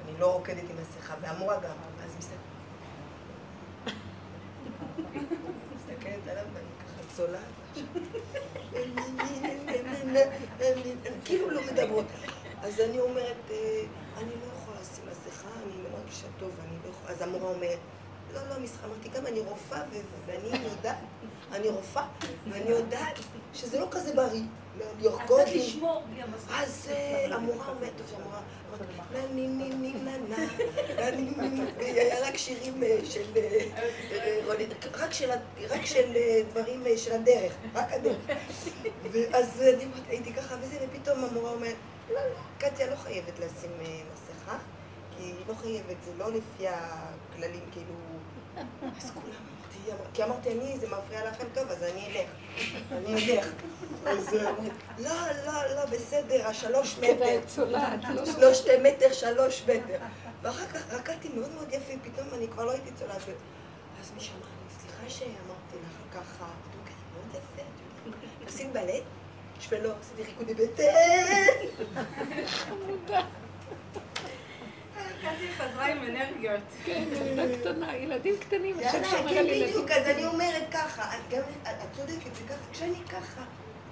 אני לא רוקדת עם מסכה, והמורה גם, אז מסתכלת. מסתכלת עליו, ואני ככה צולעת. כאילו לא מדברות. אז אני אומרת, אני לא יכולה לשים מסכה, אני לא מרגישה טוב, אני לא יכולה... אז המורה אומרת, לא, לא, מסכה, אמרתי גם, אני רופאה ואני יודעת, אני רופאה ואני יודעת שזה לא כזה בריא. יורגות לי... אז לשמור בלי המסכה. אז המורה אומרת, טוב, המורה אומרת, נה, נה, נה, נה, נה, נה, נה, היה רק שירים של... רק של דברים של הדרך, רק הדרך. אז אני אומרת, הייתי ככה וזה, ופתאום המורה אומרת, לא, לא, קטיה לא חייבת לשים מסכה, כי היא לא חייבת, זה לא לפי הכללים, כאילו... אז כולם אמרתי, כי אמרתי, אני, זה מפריע לכם טוב, אז אני אלך, אני אלך. אז לא, לא, לא, בסדר, השלוש מטר, לא שתי מטר, שלוש מטר. ואחר כך רקעתי מאוד מאוד יפה, פתאום אני כבר לא הייתי צולעת. אז מישהו אמר לי, סליחה שאמרתי לך ככה, דוקא, מאוד יפה, תשים בלט. ולא, עשיתי ריקודי בטן! חמודה. קטי חזרה עם אנרגיות. כן, ילדה קטנה, ילדים קטנים. כן, בדיוק, אז אני אומרת ככה, את גם, את צודקת שככה, כשאני ככה,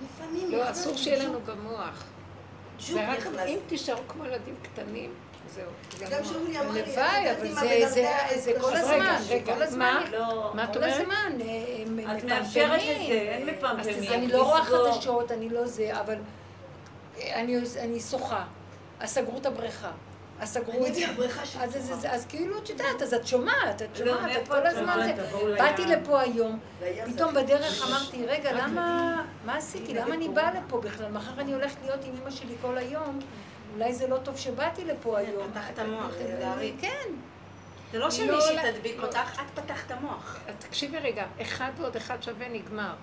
לפעמים... לא, אסור שיהיה לנו במוח. זה רק אם תישארו כמו ילדים קטנים, זהו. גם שאולי אמר לי, הלוואי, אבל זה כל הזמן, זה כל הזמן. מה את אומרת? את מאפשרת לזה, אין מפמפמים. אני לא רואה חדשות, אני לא זה, אבל אני שוחה. אז סגרו את הבריכה. אז סגרו את זה. אז כאילו, את יודעת, אז את שומעת, את שומעת, את כל הזמן זה. באתי לפה היום, פתאום בדרך אמרתי, רגע, למה, מה עשיתי? למה אני באה לפה בכלל? מחר אני הולכת להיות עם אמא שלי כל היום. אולי זה לא טוב שבאתי לפה היום. פתחת מוח, תדערי. כן. זה לא שמישהי תדביק אותך, את פתחת מוח. תקשיבי רגע, אחד ועוד אחד שווה נגמר.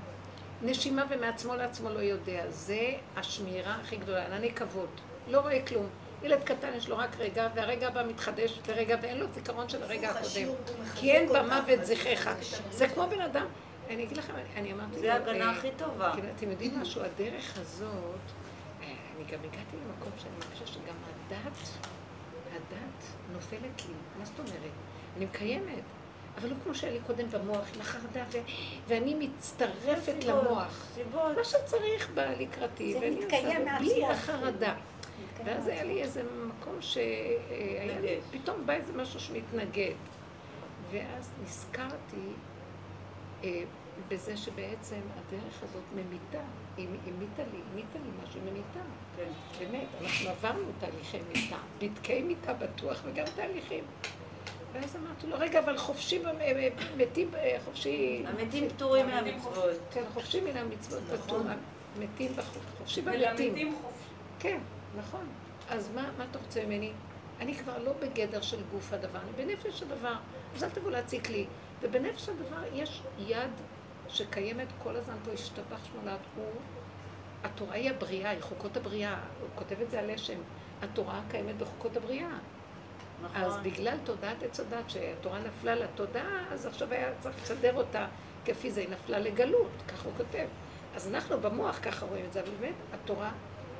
נשימה ומעצמו לעצמו לא יודע. זה השמירה הכי גדולה, אני כבוד. לא רואה כלום. ילד קטן יש לו רק רגע, והרגע הבא מתחדש ורגע, ואין לו זיכרון של הרגע הקודם. כי אין במוות זכריך. זה כמו בן אדם. אני אגיד לכם, אני אמרתי... זה הגנה הכי טובה. אתם יודעים משהו, הדרך הזאת... אני גם הגעתי למקום שאני מרגישה שגם הדת, הדת נופלת לי. מה זאת אומרת? אני מקיימת, אבל לא כמו שהיה לי קודם במוח, לחרדה, ואני מצטרפת למוח. מה שצריך בא לקראתי, ואני עושה בלי החרדה. ואז היה לי איזה מקום שהיה לי, פתאום בא איזה משהו שמתנגד. ואז נזכרתי בזה שבעצם הדרך הזאת ממיתה. היא מיתה לי, מיתה לי משהו, היא מיתה. באמת, אנחנו עברנו תהליכי מיתה, בדקי מיתה בטוח וגם תהליכים. ואז אמרתי לו, רגע, אבל חופשי, מתים חופשי... המתים פטורים מהמצוות. כן, חופשי מן המצוות פטור, מתים חופשי במתים. ולמתים חופשי. כן, נכון. אז מה אתה רוצה ממני? אני כבר לא בגדר של גוף הדבר, אני בנפש הדבר. אז אל תבוא להציק לי. ובנפש הדבר יש יד שקיימת כל הזמן פה, השתבח שמולד, הוא... התורה היא הבריאה, היא חוקות הבריאה, הוא כותב את זה על השם. התורה קיימת בחוקות הבריאה. נכון. אז בגלל תודעת עץ הדת, שהתורה נפלה לתודעה, אז עכשיו היה צריך לסדר אותה כפי זה, היא נפלה לגלות, כך הוא כותב. אז אנחנו במוח ככה רואים את זה, אבל באמת התורה,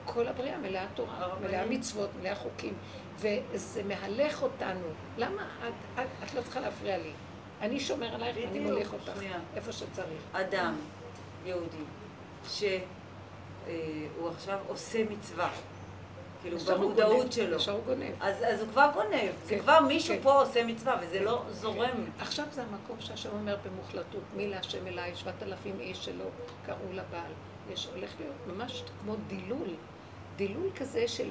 כל הבריאה מלאה תורה, מלאה מצוות, מלאה חוקים, וזה מהלך אותנו. למה את, את, את לא צריכה להפריע לי? אני שומר עלייך ואני מוליך אותך, איפה שצריך. אדם יהודי שהוא עכשיו עושה מצווה, כאילו במודעות שלו. ישר הוא גונב. אז הוא כבר גונב, זה כבר מישהו פה עושה מצווה וזה לא זורם. עכשיו זה המקום שהשם אומר במוחלטות, מי להשם אליי, שבעת אלפים איש שלו, קראו לבעל. יש הולך להיות ממש כמו דילול, דילול כזה של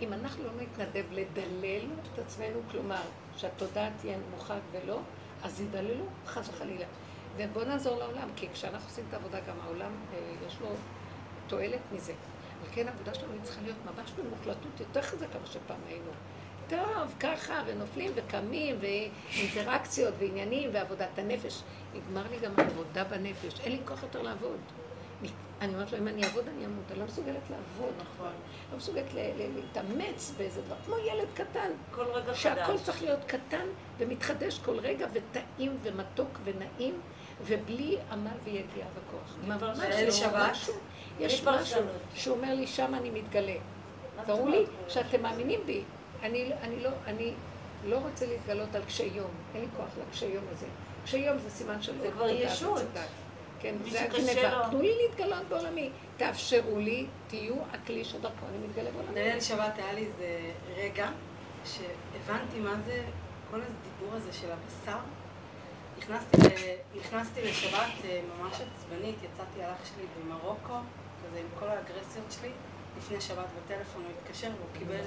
אם אנחנו לא נתנדב לדלל את עצמנו, כלומר שהתודעה תהיה נמוכה ולא, אז ידללו חס וחלילה. ובואו נעזור לעולם, כי כשאנחנו עושים את העבודה גם העולם יש לו תועלת מזה. אבל כן, העבודה שלנו צריכה להיות ממש במוחלטות יותר חזקה משפעם היינו. טוב, ככה, ונופלים וקמים, ואינטראקציות ועניינים, ועבודת הנפש. נגמר לי גם עבודה בנפש, אין לי כוח יותר לעבוד. אני אומרת לו, אם אני אעבוד, אני אמות, אני לא מסוגלת לעבוד, נכון. לא מסוגלת להתאמץ באיזה דבר, כמו ילד קטן. כל רגע חדש. שהכל צריך להיות קטן ומתחדש כל רגע, וטעים ומתוק ונעים, ובלי עמל ויגיעה וכוח. ממש, יש משהו, יש משהו שאומר לי, שם אני מתגלה. תראו לי שאתם מאמינים בי, אני לא רוצה להתגלות על קשי יום, אין לי כוח לקשי יום הזה. קשי יום זה סימן שלא. זה כבר ישות. כן, זה הגניבה. תנו לי להתגלות בעולמי, תאפשרו לי, תהיו הכלי שדרכו, אני מתגלה בעולמי. ליל שבת היה לי איזה רגע שהבנתי מה זה, כל הדיבור הזה של הבשר. נכנסתי לשבת ממש עצבנית, יצאתי על אח שלי במרוקו, כזה עם כל האגרסיות שלי, לפני שבת בטלפון, הוא התקשר והוא קיבל...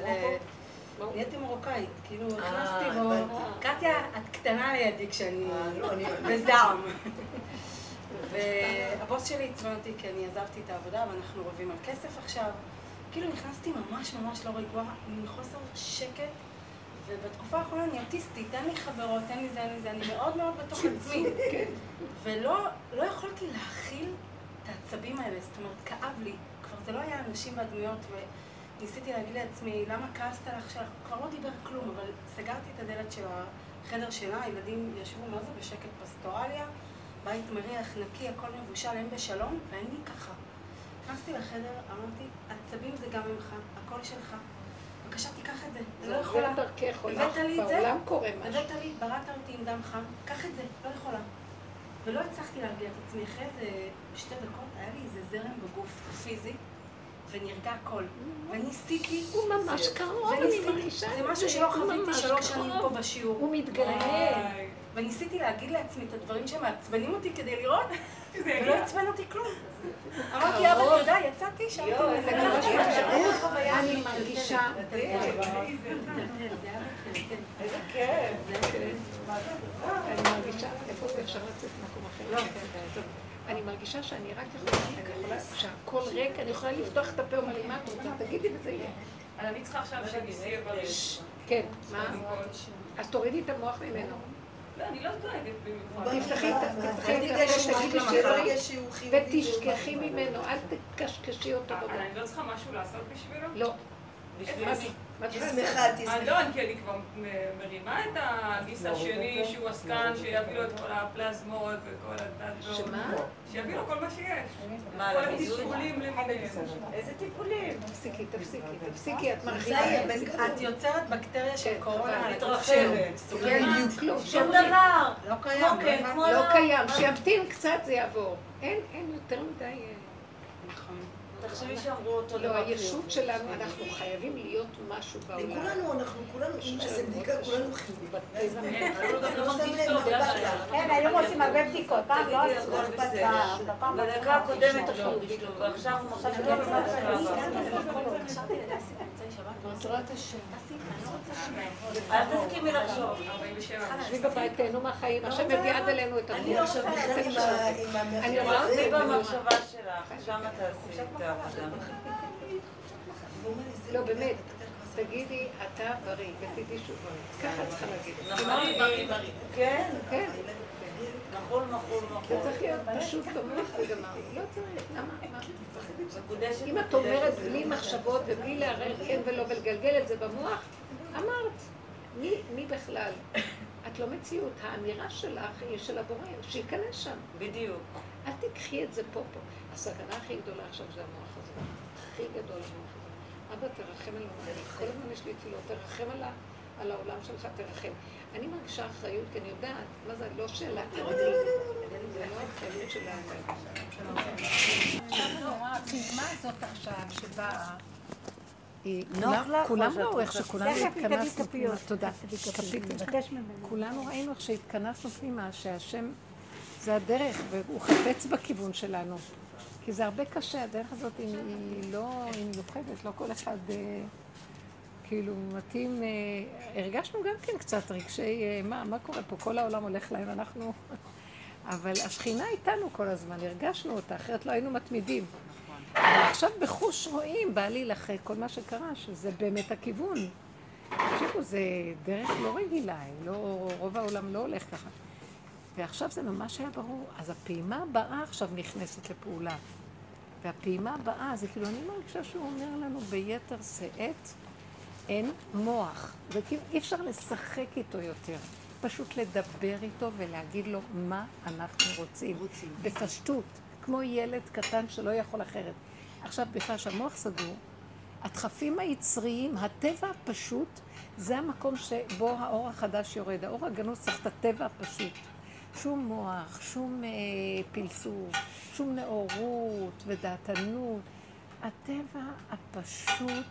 נהייתי מרוקאית, כאילו הכנסתי בו... קטיה, את קטנה לידי כשאני... בזעם. והבוס שלי עצבן אותי כי אני עזבתי את העבודה ואנחנו רבים על כסף עכשיו. כאילו נכנסתי ממש ממש לא רגועה, מחוסר שקט, ובתקופה האחרונה אני אוטיסטית, אין לי חברות, אין לי זה, אין לי זה, אני מאוד מאוד בתוך עצמי. ולא יכולתי להכיל את העצבים האלה, זאת אומרת, כאב לי. כבר זה לא היה אנשים והדמויות, וניסיתי להגיד לעצמי, למה כעסת לך שלך? כבר לא דיבר כלום, אבל סגרתי את הדלת של החדר שלה, הילדים ישבו מאוד בשקט פסטורליה, בית מריח, נקי, הכל מבושל, הם בשלום, ואני ככה. נכנסתי לחדר, אמרתי, העצבים זה גם ממך, הכל שלך. בבקשה, תיקח את זה, זה לא יכולה. זה דרכך, הולך, בעולם קורה משהו. הבאת לי, בראת אותי עם דם חם, קח את זה, לא יכולה. ולא הצלחתי להרגיע את עצמי, אחרי איזה שתי דקות היה לי איזה זרם בגוף פיזי, ונרגע הכל. וניסיתי... הוא ממש קרוב, אני מרגישה. זה משהו שלא חוויתי שלוש שנים פה בשיעור. הוא מתגלה. וניסיתי להגיד לעצמי את הדברים שמעצבנים אותי כדי לראות, ולא עצבן אותי כלום. אמרתי, אבא, תודה, יצאתי, שמתי מזה. אני מרגישה... זה היה בטלטל. איזה כיף. אני מרגישה... איפה זה אפשר לצאת במקום אחר? לא. אני מרגישה שאני רק יכולה... שהכל ריק, אני יכולה לפתוח את הפה ומלימה, את רוצה, תגידי וזה יהיה. אני צריכה עכשיו שגיסי ברש. כן, מה? אז תורידי את המוח ממנו. לא, אני לא דואגת במיוחד. תפתחי את זה, ותשכחי ממנו, אל תקשקשי אותו בגלל. אני לא צריכה משהו לעשות בשבילו? לא. תשמחה, תשמחה. לא, כי אני כבר מרימה את הגיסה שלי, שהוא עסקן, שיביא לו את כל הפלזמות וכל הדדות. שמה? שיביא לו כל מה שיש. כל הטיפולים למיניהם. איזה טיפולים? תפסיקי, תפסיקי, תפסיקי, את מרחיבה. את יוצרת בקטריה של קורונה, מתרחשבת. שום דבר. לא קיים. לא קיים. שימתין קצת זה יעבור. אין יותר מדי... תחשבי שאמרו אותו דבר. לא, הישות שלנו, אנחנו חייבים להיות משהו בעולם. לכולנו, אנחנו כולנו, אז בדיקה, כולנו חיובי. כן, היום עושים הרבה בדיקות, פעם לא עשו הרבה פעם. בדקה הקודמת החיובי שלו, ועכשיו הוא מושג את זה. אני עכשיו תעשי את המצאי שבת. בעזרת השם. תעשי, אני לא רוצה שם. אל תסכימי לחשוב. שבי בבית, תהנו מהחיים. עכשיו מביא עד אלינו את הרוח. אני עכשיו נכנס עם המחשבה. אני במחשבה שלך, שם תעשי את זה. לא, באמת, תגידי, אתה בריא, ותדעי שהוא בריא. ככה צריכה להגיד. נכון, בריא, בריא. כן, כן. מחול, מחול, מחול. אתה צריך להיות פשוט תומך וגמר. לא צריך, למה? אם את אומרת בלי מחשבות ובלי להרער כן ולא ולגלגל את זה במוח, אמרת, מי בכלל? את לא מציאות, האמירה שלך היא של הבורא, שייכנס שם. בדיוק. אל תקחי את זה פה פה. הסכנה הכי גדולה עכשיו זה המוח הזה. הכי גדול המוח הזה. אבא, תרחם על העולם. כל הזמן יש לי תפילות, תרחם על העולם שלך, תרחם. אני מרגישה אחריות, כי אני יודעת, מה זה, לא שאלה. זה לא האחריות של האדם. הדוגמה הזאת עכשיו שבאה, כולם ראו איך שכולנו התכנסנו פנימה, תודה. כולנו ראינו איך שהתכנסנו פנימה, שהשם זה הדרך, והוא חפץ בכיוון שלנו. כי זה הרבה קשה, הדרך הזאת היא לא מיוחדת, לא כל אחד כאילו מתאים. הרגשנו גם כן קצת רגשי, מה קורה פה? כל העולם הולך להם, אנחנו... אבל השכינה איתנו כל הזמן, הרגשנו אותה, אחרת לא היינו מתמידים. אבל עכשיו בחוש רואים, בעליל אחרי כל מה שקרה, שזה באמת הכיוון. תקשיבו, זה דרך לא רגילה, לא, רוב העולם לא הולך ככה. ועכשיו זה ממש היה ברור, אז הפעימה הבאה עכשיו נכנסת לפעולה. והפעימה הבאה, זה כאילו, אני מרגישה שהוא אומר לנו ביתר שאת, אין מוח. זה כאילו, אי אפשר לשחק איתו יותר. פשוט לדבר איתו ולהגיד לו מה אנחנו רוצים. רוצים. בפשטות, כמו ילד קטן שלא יכול אחרת. עכשיו, בכלל שהמוח סגור, הדחפים היצריים, הטבע הפשוט, זה המקום שבו האור החדש יורד. האור הגנוז צריך את הטבע הפשוט. שום מוח, שום אה, פלסוף, שום נאורות ודעתנות. הטבע הפשוט,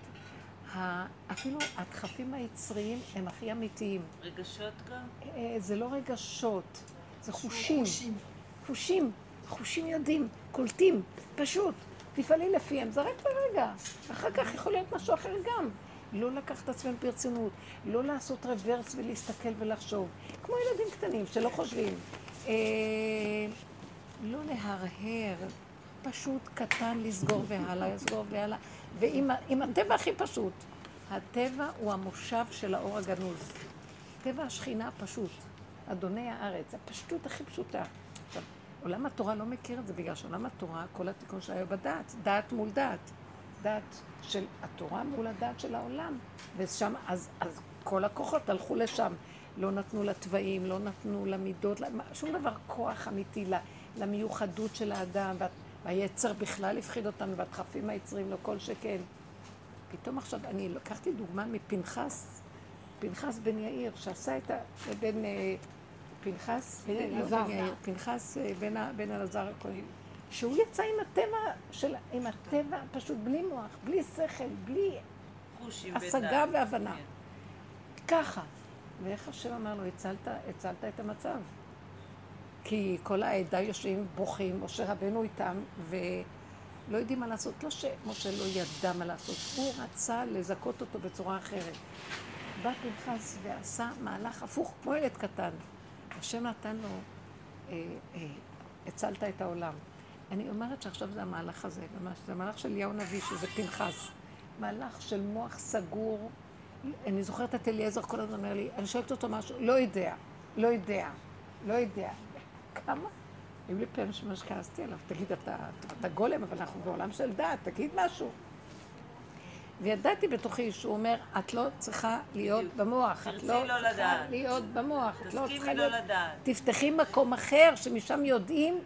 אפילו הדחפים היצריים הם הכי אמיתיים. רגשות גם? אה, זה לא רגשות, זה חושים. חושים. חושים, חושים יודעים, קולטים, פשוט. תפעלי לפיהם, זה רק לרגע. אחר כך יכול להיות משהו אחר גם. לא לקחת עצמם ברצינות, לא לעשות רוורס ולהסתכל ולחשוב. כמו ילדים קטנים שלא חושבים. אה, לא להרהר, פשוט קטן לסגור והלאה, לסגור והלאה. ועם הטבע הכי פשוט, הטבע הוא המושב של האור הגנוז. טבע השכינה הפשוט, אדוני הארץ, הפשטות הכי פשוטה. עולם התורה לא מכיר את זה, בגלל שעולם התורה, כל התיקון שהיה בדעת, דעת מול דעת. דעת של התורה מול הדעת של העולם. ושם, אז, אז כל הכוחות הלכו לשם. לא נתנו לטבעים, לא נתנו למידות, שום דבר כוח אמיתי למיוחדות של האדם. והיצר בכלל הפחיד אותנו, והדחפים היצרים לו כל שכן. פתאום עכשיו, אני לקחתי דוגמה מפנחס, פנחס בן יאיר, שעשה את ה... בין, פנחס, פנחס בן אלעזר הכהן, שהוא יצא עם הטבע של, עם הטבע פשוט בלי מוח, בלי שכל, בלי השגה והבנה. ככה. ואיך השם אמר לו, הצלת, הצלת את המצב. כי כל העדה יושבים בוכים, משה רבנו איתם, ולא יודעים מה לעשות. לא שמשה לא ידע מה לעשות, הוא רצה לזכות אותו בצורה אחרת. בא פנחס ועשה מהלך הפוך כמו ילד קטן. השם נתן לו, אה, אה, הצלת את העולם. אני אומרת שעכשיו זה המהלך הזה, ממש, זה המהלך של אליהו נביא, שזה פנחס. מהלך של מוח סגור. אני זוכרת את אליעזר, כל הזמן אומר לי, אני שואלת אותו משהו, לא יודע, לא יודע, לא יודע. כמה? היו לי פעם שמש כעסתי עליו, תגיד, אתה, אתה גולם, אבל אנחנו בעולם של דעת, תגיד משהו. וידעתי בתוכי שהוא אומר, את לא צריכה להיות במוח, את לא צריכה להיות במוח, את לא צריכה להיות, תפתחי מקום אחר שמשם יודעים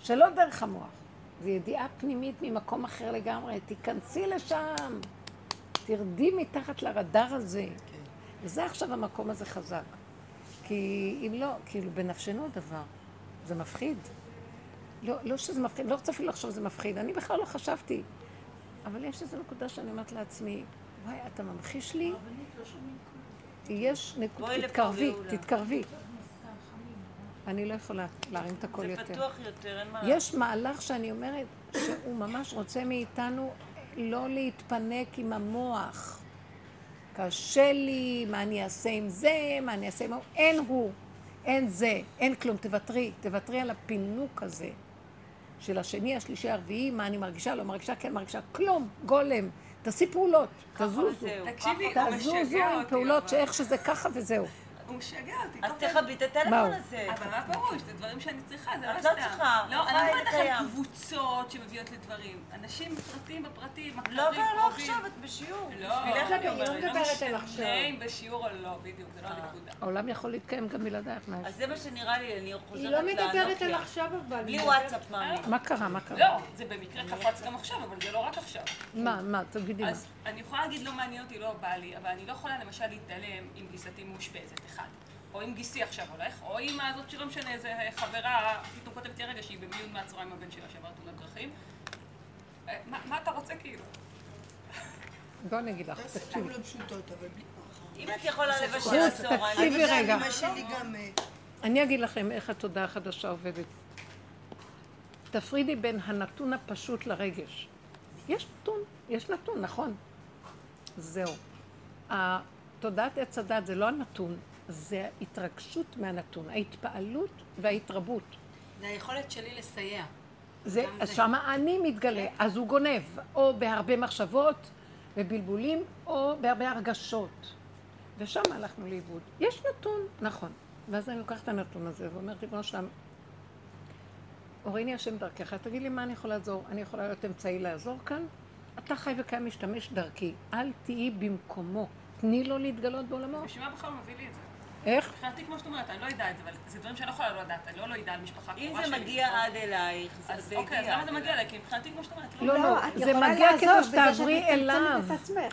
שלא דרך המוח. זו ידיעה פנימית ממקום אחר לגמרי, תיכנסי לשם, תרדי מתחת לרדאר הזה. וזה עכשיו המקום הזה חזק, כי אם לא, כאילו בנפשנו הדבר, זה מפחיד. לא שזה מפחיד, לא רוצה אפילו לחשוב שזה מפחיד, אני בכלל לא חשבתי. אבל יש איזו נקודה שאני אומרת לעצמי, וואי, אתה ממחיש לי? יש נקודה, תתקרבי, תתקרבי. אני לא יכולה להרים את הכל יותר. זה פתוח יותר, אין מה... יש מהלך שאני אומרת שהוא ממש רוצה מאיתנו לא להתפנק עם המוח. קשה לי, מה אני אעשה עם זה, מה אני אעשה עם... אין הוא, אין זה, אין כלום, תוותרי, תוותרי על הפינוק הזה. של השני, השלישי, הרביעי, מה אני מרגישה, לא מרגישה, כן מרגישה, כלום, גולם, תעשי פעולות, תזוזו, תזוזו עם פעולות שאיך שזה ככה וזהו. הוא משגע אותי. אז תחבי את הטלפון הזה. אבל מה פירוש? זה דברים שאני צריכה, זה לא סתם. את לא צריכה. לא, אני לא מדברת על קבוצות שמביאות לדברים. אנשים פרטים בפרטים, מקרים קרובים. לא, אבל לא עכשיו, את בשיעור. לא, אני לא מדברת על עכשיו. אם בשיעור או לא, בדיוק, זה לא נקודה. העולם יכול להתקיים גם בלעדייך. אז זה מה שנראה לי, אני חוזרת לאנוכיה. היא לא מדברת על עכשיו, אבל... בלי וואטסאפ, מאמי. מה קרה, מה קרה? לא, זה במקרה קפץ גם עכשיו, אבל זה לא רק עכשיו. מה, מה, תגידי מה. אז אני יכולה להגיד לא מעניין אותי, לא בא לי, אבל אני לא יכולה למשל להתעלם עם גיסתי מאושפזת. אחד. או עם גיסי עכשיו הולך, או עם הזאת שלא משנה, איזו חברה, פתאום כותבת לי רגע שהיא במיון מהצורה עם הבן שלה שעברה תאונת דרכים. מה, מה אתה רוצה כאילו? בוא נגיד לך, תקשיבי. כולם פשוטות, אבל בלי פחד. אם את יכולה לבשל הצהריים. רות, תקשיבי רגע. אני אגיד לכם איך התודעה החדשה עובדת. תפרידי בין הנתון הפשוט לרגש. יש נתון, יש נתון, נכון. זהו. תודעת עץ הדעת זה לא הנתון, זה ההתרגשות מהנתון, ההתפעלות וההתרבות. זה היכולת שלי לסייע. זה, שם אני מתגלה, אז הוא גונב, או בהרבה מחשבות ובלבולים, או בהרבה הרגשות. ושם הלכנו לאיבוד. יש נתון, נכון. ואז אני לוקחת את הנתון הזה ואומרת, ריבונו של עולם, אוריני השם דרכך, תגיד לי מה אני יכולה לעזור, אני יכולה להיות אמצעי לעזור כאן? אתה חי וקיים משתמש דרכי, אל תהיי במקומו, תני לו להתגלות בעולמו. בשביל מה בכלל הוא מביא לי את זה? איך? מבחינתי כמו שאת אומרת, אני לא יודע את זה, אבל זה דברים שאני לא יכולה לא יודעת, אני לא יודע על משפחה. אם זה מגיע עד אלייך, אז אוקיי, אז למה זה מגיע אליי? כי מבחינתי כמו שאת אומרת, לא לא, זה מגיע כתוב שתעברי אליו.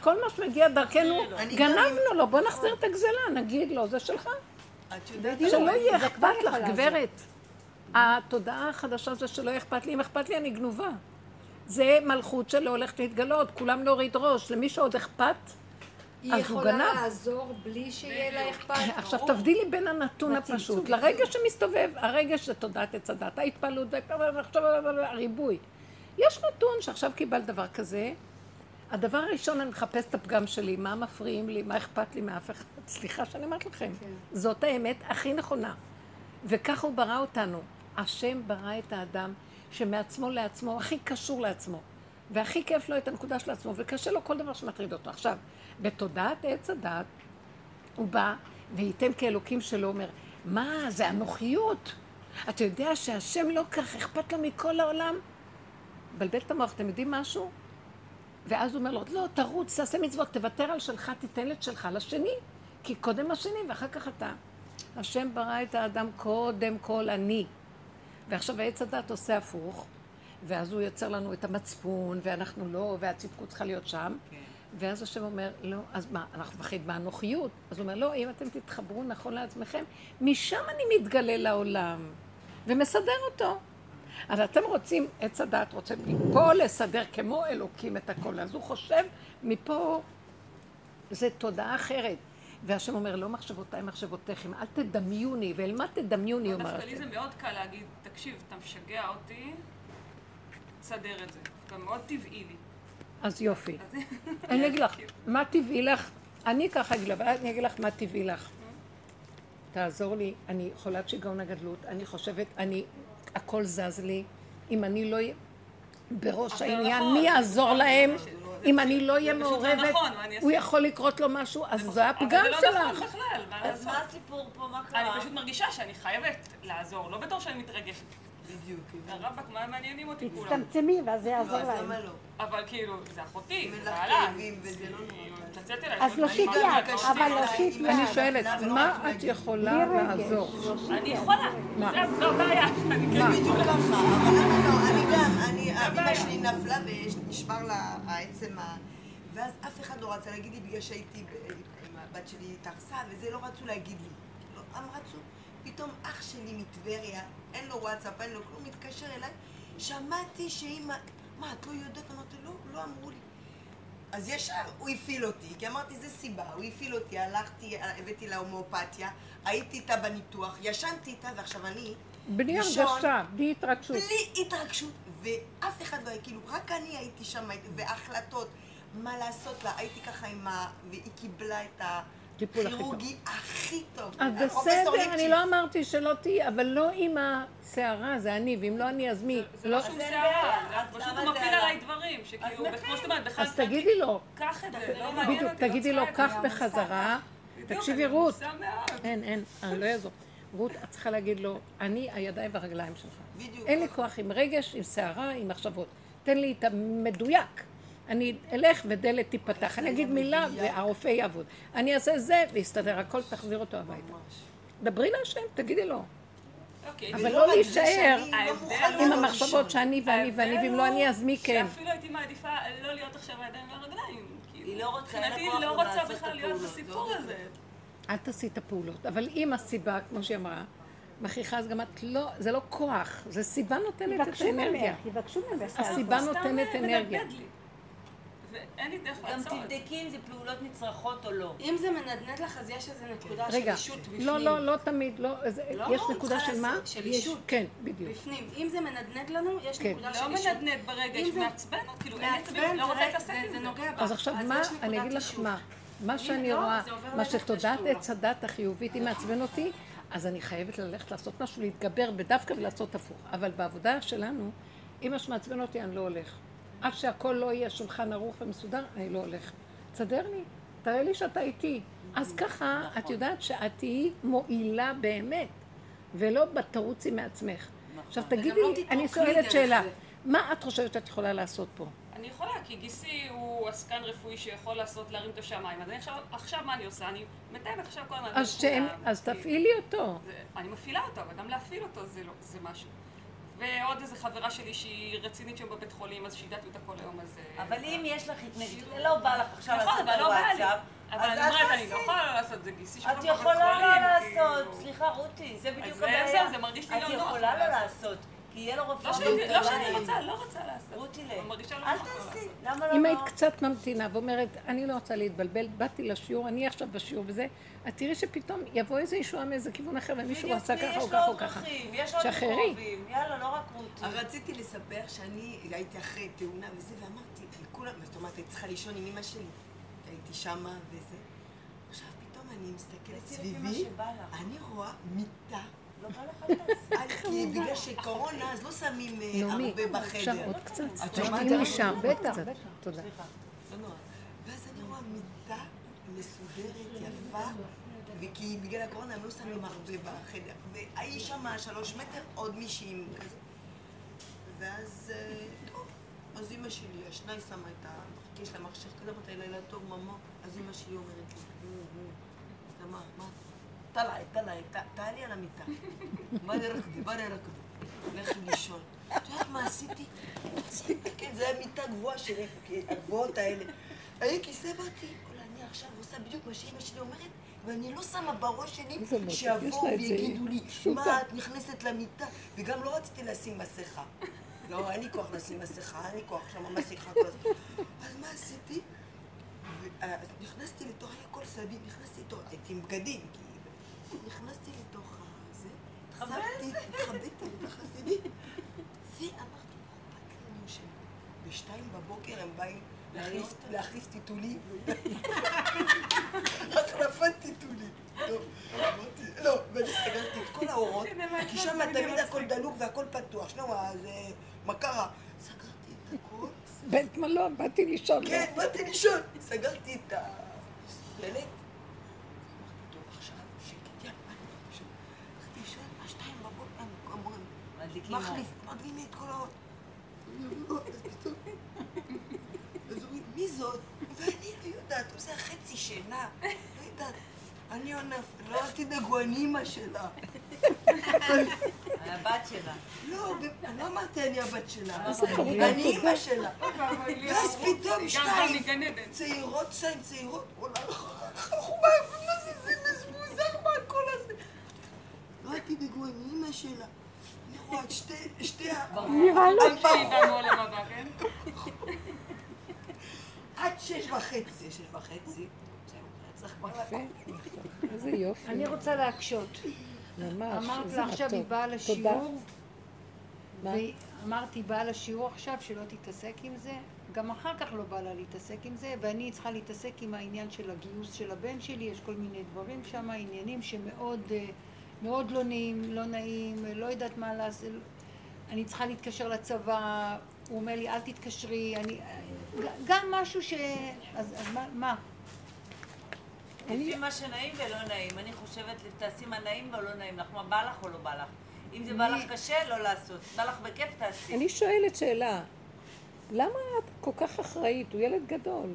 כל מה שמגיע דרכנו, גנבנו לו, בוא נחזיר את הגזלה, נגיד לו, זה שלך. שלא יהיה אכפת לך, גברת. התודעה החדשה זה שלא אכפת לי, אם אכפת לי אני גנובה. זה מלכות שלא הולכת להתגלות, כולם להוריד ראש, למי שעוד אכפת. היא יכולה לעזור בלי שיהיה לה אכפת. עכשיו תבדילי בין הנתון הפשוט, לרגע שמסתובב, הרגע שתודעת את צדת, ההתפעלות, הריבוי. יש נתון שעכשיו קיבל דבר כזה, הדבר הראשון אני מחפש את הפגם שלי, מה מפריעים לי, מה אכפת לי מאף אחד, סליחה שאני אמרת לכם, זאת האמת הכי נכונה. וכך הוא ברא אותנו, השם ברא את האדם שמעצמו לעצמו, הכי קשור לעצמו. והכי כיף לו את הנקודה של עצמו, וקשה לו כל דבר שמטריד אותו. עכשיו, בתודעת עץ הדעת, הוא בא והייתם כאלוקים שלו, אומר, מה, זה אנוכיות. אתה יודע שהשם לא כך, אכפת לו מכל העולם? בלבל את המוח, אתם יודעים משהו? ואז הוא אומר לו, לא, תרוץ, תעשה מצוות, תוותר על שלך, תיתן את שלך לשני, כי קודם השני ואחר כך אתה. השם ברא את האדם קודם כל אני. ועכשיו העץ הדעת עושה הפוך, ואז הוא יוצר לנו את המצפון, ואנחנו לא, והצדקות צריכה להיות שם. Okay. ואז השם אומר, לא, אז מה, אנחנו מחיד מהנוחיות. אז הוא אומר, לא, אם אתם תתחברו נכון לעצמכם, משם אני מתגלה לעולם, ומסדר אותו. אז אתם רוצים, עץ הדעת רוצה מפה לסדר כמו אלוקים את הכל. אז הוא חושב, מפה זה תודעה אחרת. והשם אומר, לא מחשבותיי, מחשבותיכם, אל תדמיוני, ואל מה תדמיוני, אומר אתם. זה מאוד קל להגיד, תקשיב, אתה משגע אותי, תסדר את זה, אתה מאוד טבעי לי. אז יופי. אני אגיד לך, מה טבעי לך? אני ככה אגיד לך, אני אגיד לך מה טבעי לך. תעזור לי, אני חולת שיגעון הגדלות, אני חושבת, אני, הכל זז לי, אם אני לא אהיה בראש העניין, מי יעזור להם? אם אני לא אהיה מעורבת, הוא יכול לקרות לו משהו, אז זו הפגם שלך. אז מה הסיפור פה, מה קרה? אני פשוט מרגישה שאני חייבת לעזור, לא בתור שאני מתרגשת. בדיוק. הרבק, מה מעניינים אותי כולם? תצטמצמי, ואז זה יעזור להם. אבל כאילו, זה אחותי, זה בעלה. אז לושיט יד, אבל לושיט יד. אני שואלת, מה את יכולה לעזור? אני יכולה. זו בעיה. מה? בדיוק ככה, אבל אני גם, אמא שלי נפלה ונשבר לה העצם, ואז אף אחד לא רצה להגיד לי בגלל שהייתי עם הבת שלי תרסה, וזה לא רצו להגיד לי. לא, הם רצו. פתאום אח שלי מטבריה, אין לו וואטסאפ, אין לו כלום, מתקשר אליי, שמעתי שאמא, מה, את לא יודעת? אמרתי, לא, לא אמרו לי. אז ישר הוא הפעיל אותי, כי אמרתי, זה סיבה, הוא הפעיל אותי, הלכתי, הבאתי להומאופתיה, הייתי איתה בניתוח, ישנתי איתה, ועכשיו אני... בלי הרגשה, בלי התרגשות. בלי התרגשות, ואף אחד לא היה, כאילו, רק אני הייתי שם, וההחלטות, מה לעשות לה, הייתי ככה עם ה... והיא קיבלה את ה... כירורגי הכי טוב. אז בסדר, אני לא אמרתי שלא תהי, אבל לא עם השערה, זה אני, ואם לא אני, אז מי? זה לא שום שערה, פשוט הוא מפיל עליי דברים, שכאילו, כמו שאתה אומרת, בחזרה... אז תגידי לו, בדיוק, תגידי לו, כך בחזרה, תקשיבי רות, אין, אין, אני לא אעזור. רות, את צריכה להגיד לו, אני הידיים והרגליים שלך. אין לי כוח עם רגש, עם שערה, עם מחשבות. תן לי את המדויק. אני אלך ודלת תיפתח, אני אגיד מילה והרופא יעבוד. אני אעשה זה והסתדר, הכל תחזיר אותו הביתה. דברי להשם, תגידי לו. אבל לא להישאר עם המחשבות שאני ואני ואני, ואם לא אני אז מי כן. שאפילו הייתי מעדיפה לא להיות עכשיו לידיים והרגליים. מבחינתי לא רוצה בכלל להיות בסיפור הזה. אל תעשי את הפעולות, אבל אם הסיבה, כמו שהיא אמרה, מכריחה, אז גם את לא, זה לא כוח, זה סיבה נותנת את האנרגיה. הסיבה נותנת אנרגיה. ואין לי דרך לעצור. גם תבדקי אם זה פעולות נצרכות או לא. אם זה מנדנד לך, אז יש איזו נקודה של אישות בפנים. לא, לא, לא תמיד. יש נקודה של מה? של אישות. כן, בדיוק. בפנים. אם זה מנדנד לנו, יש נקודה של אישות. לא מנדנד ברגע, יש מעצבן, כאילו, אין עצבים, לא רוצה להתעסק עם זה. זה נוגע בה. אז עכשיו מה, אני אגיד לך מה, מה שאני רואה, מה שתודעת את צדת החיובית, אם מעצבן אותי, אז אני חייבת ללכת לעשות משהו, להתגבר בדווקא ולעשות הפוך. אבל בעבודה שלנו, אם משהו מעצבן אותי, אני לא הולך. עד שהכל לא יהיה שולחן ערוך ומסודר, אני לא הולך. תסדר לי, תראה לי שאתה איתי. אז ככה, את יודעת שאת תהיי מועילה באמת, ולא בתרוצי מעצמך. עכשיו תגידי לי, אני שואלת שאלה, מה את חושבת שאת יכולה לעשות פה? אני יכולה, כי גיסי הוא עסקן רפואי שיכול לעשות להרים את השמיים, אז עכשיו מה אני עושה? אני מתאמת עכשיו כל הזמן. אז תפעילי אותו. אני מפעילה אותו, אבל גם להפעיל אותו זה משהו. ועוד איזו חברה שלי שהיא רצינית שם בבית חולים, אז שידעתי אותה כל היום, אז... אבל אם יש לך התנגדות, לא בא לך עכשיו לעשות את הוואטסאפ, אבל אני אומרת, אני לא יכולה לא לעשות את זה, גיסי שכל כך בבית חולים. את יכולה לא לעשות, סליחה רותי, זה בדיוק הבעיה. אז זהו, זה מרגיש לי לא נוח. את יכולה לא לעשות, כי יהיה לו רפואה מותרליים. לא שאני רוצה, לא רוצה לעשות. רותי לב, אל תעשי, למה לא... אם היית קצת ממתינה ואומרת, אני לא רוצה להתבלבל, באתי לשיעור, אני עכשיו בשיעור וזה, את תראי שפתאום יבוא איזה ישועה מאיזה כיוון אחר, ומישהו עשה ככה או ככה או ככה. יש עוד קרובים, יאללה, לא רק רותי. רציתי לספר שאני הייתי אחרי תאונה וזה, ואמרתי, כולם, זאת אומרת, הייתי צריכה לישון עם אמא שלי. הייתי שמה וזה. עכשיו פתאום אני מסתכלת סביבי, אני רואה מיטה. לא בא לך לתעשה. כי בגלל שקורונה, אז לא שמים הרבה בחדר. שם עוד קצת. שתהיו משם, בטח. תודה. ואז אני רואה מיטה מסודרת, יפה, וכי בגלל הקורונה הם לא שמים הרבה בחדר. והיא שמה שלוש מטר, עוד מישהים כזה. ואז, טוב, אז אמא שלי, השני שמה את ה... כי יש לה מכשיר כזה, אמרתי לילה טוב, ממה. אז אמא שלי אומרת לי, אתה מה, מה? תלעי, תלעי, תעלי על המיטה. בא לרקדי, בא לרקדי. לכי לישון. אתה יודעת מה עשיתי? עשיתי, כן, זה היה מיטה גבוהה שלי, הגבוהות האלה. אני כיסא באתי, אולי אני עכשיו עושה בדיוק מה שאמא שלי אומרת, ואני לא שמה בראש שלי שיבואו ויגידו לי, מה, את נכנסת למיטה? וגם לא רציתי לשים מסכה. לא, אין לי כוח לשים מסכה, אין לי כוח שם המסכה כל הזמן. אז מה עשיתי? נכנסתי לתוך, היה כל סביב, נכנסתי לתוך, הייתי עם בגדים, נכנסתי לתוך הזה, התחבאתי, התחבאתי לתוך הסביב, ואמרתי, ארבעת לנו שלי, בשתיים בבוקר הם באים להחליף טיטולים. החלפת טיטולים. לא, ואני סגרתי את כל האורות, כי שם תמיד הכל דלוק והכל פתוח, שלמה, זה מכרה. סגרתי את הכל. בית מלון, באתי לישון. כן, באתי לישון. סגרתי את הדלת. מחליף, מגלימי את כל האות. אז אומרים, מי זאת? ואני לא יודעת, הוא עושה חצי שינה. לא יודעת. אני עונף, לא תדאגו, אני אמא שלה. הבת שלה. לא, אני לא אמרתי אני הבת שלה. אני אמא שלה. ואז פתאום שתיים צעירות, שתיים צעירות, עולה לחלחו מהפנזיזים, מזמוזר מה כל הזה. לא תדאגו, אני אמא שלה. עוד שתי... נראה לו שאיתנו עולם הבא, כן? עד שש וחצי, שש וחצי. איזה יופי. אני רוצה להקשות. ממש, זה רטוב. אמרת לה, היא באה לשיעור. אמרתי, באה לשיעור עכשיו, שלא תתעסק עם זה. גם אחר כך לא בא לה להתעסק עם זה, ואני צריכה להתעסק עם העניין של הגיוס של הבן שלי. יש כל מיני דברים שם, עניינים שמאוד... מאוד לא נעים, לא נעים, לא יודעת מה לעשות, אני צריכה להתקשר לצבא, הוא אומר לי, אל תתקשרי, אני... גם משהו ש... אז, אז מה? מה? לפי מה שנעים ולא נעים, אני חושבת, תעשי מה נעים ולא נעים לך, מה בא לך או לא בא לך? אם זה בא לך קשה, לא לעשות, בא לך בכיף, תעשי. אני שואלת שאלה, למה את כל כך אחראית? הוא ילד גדול,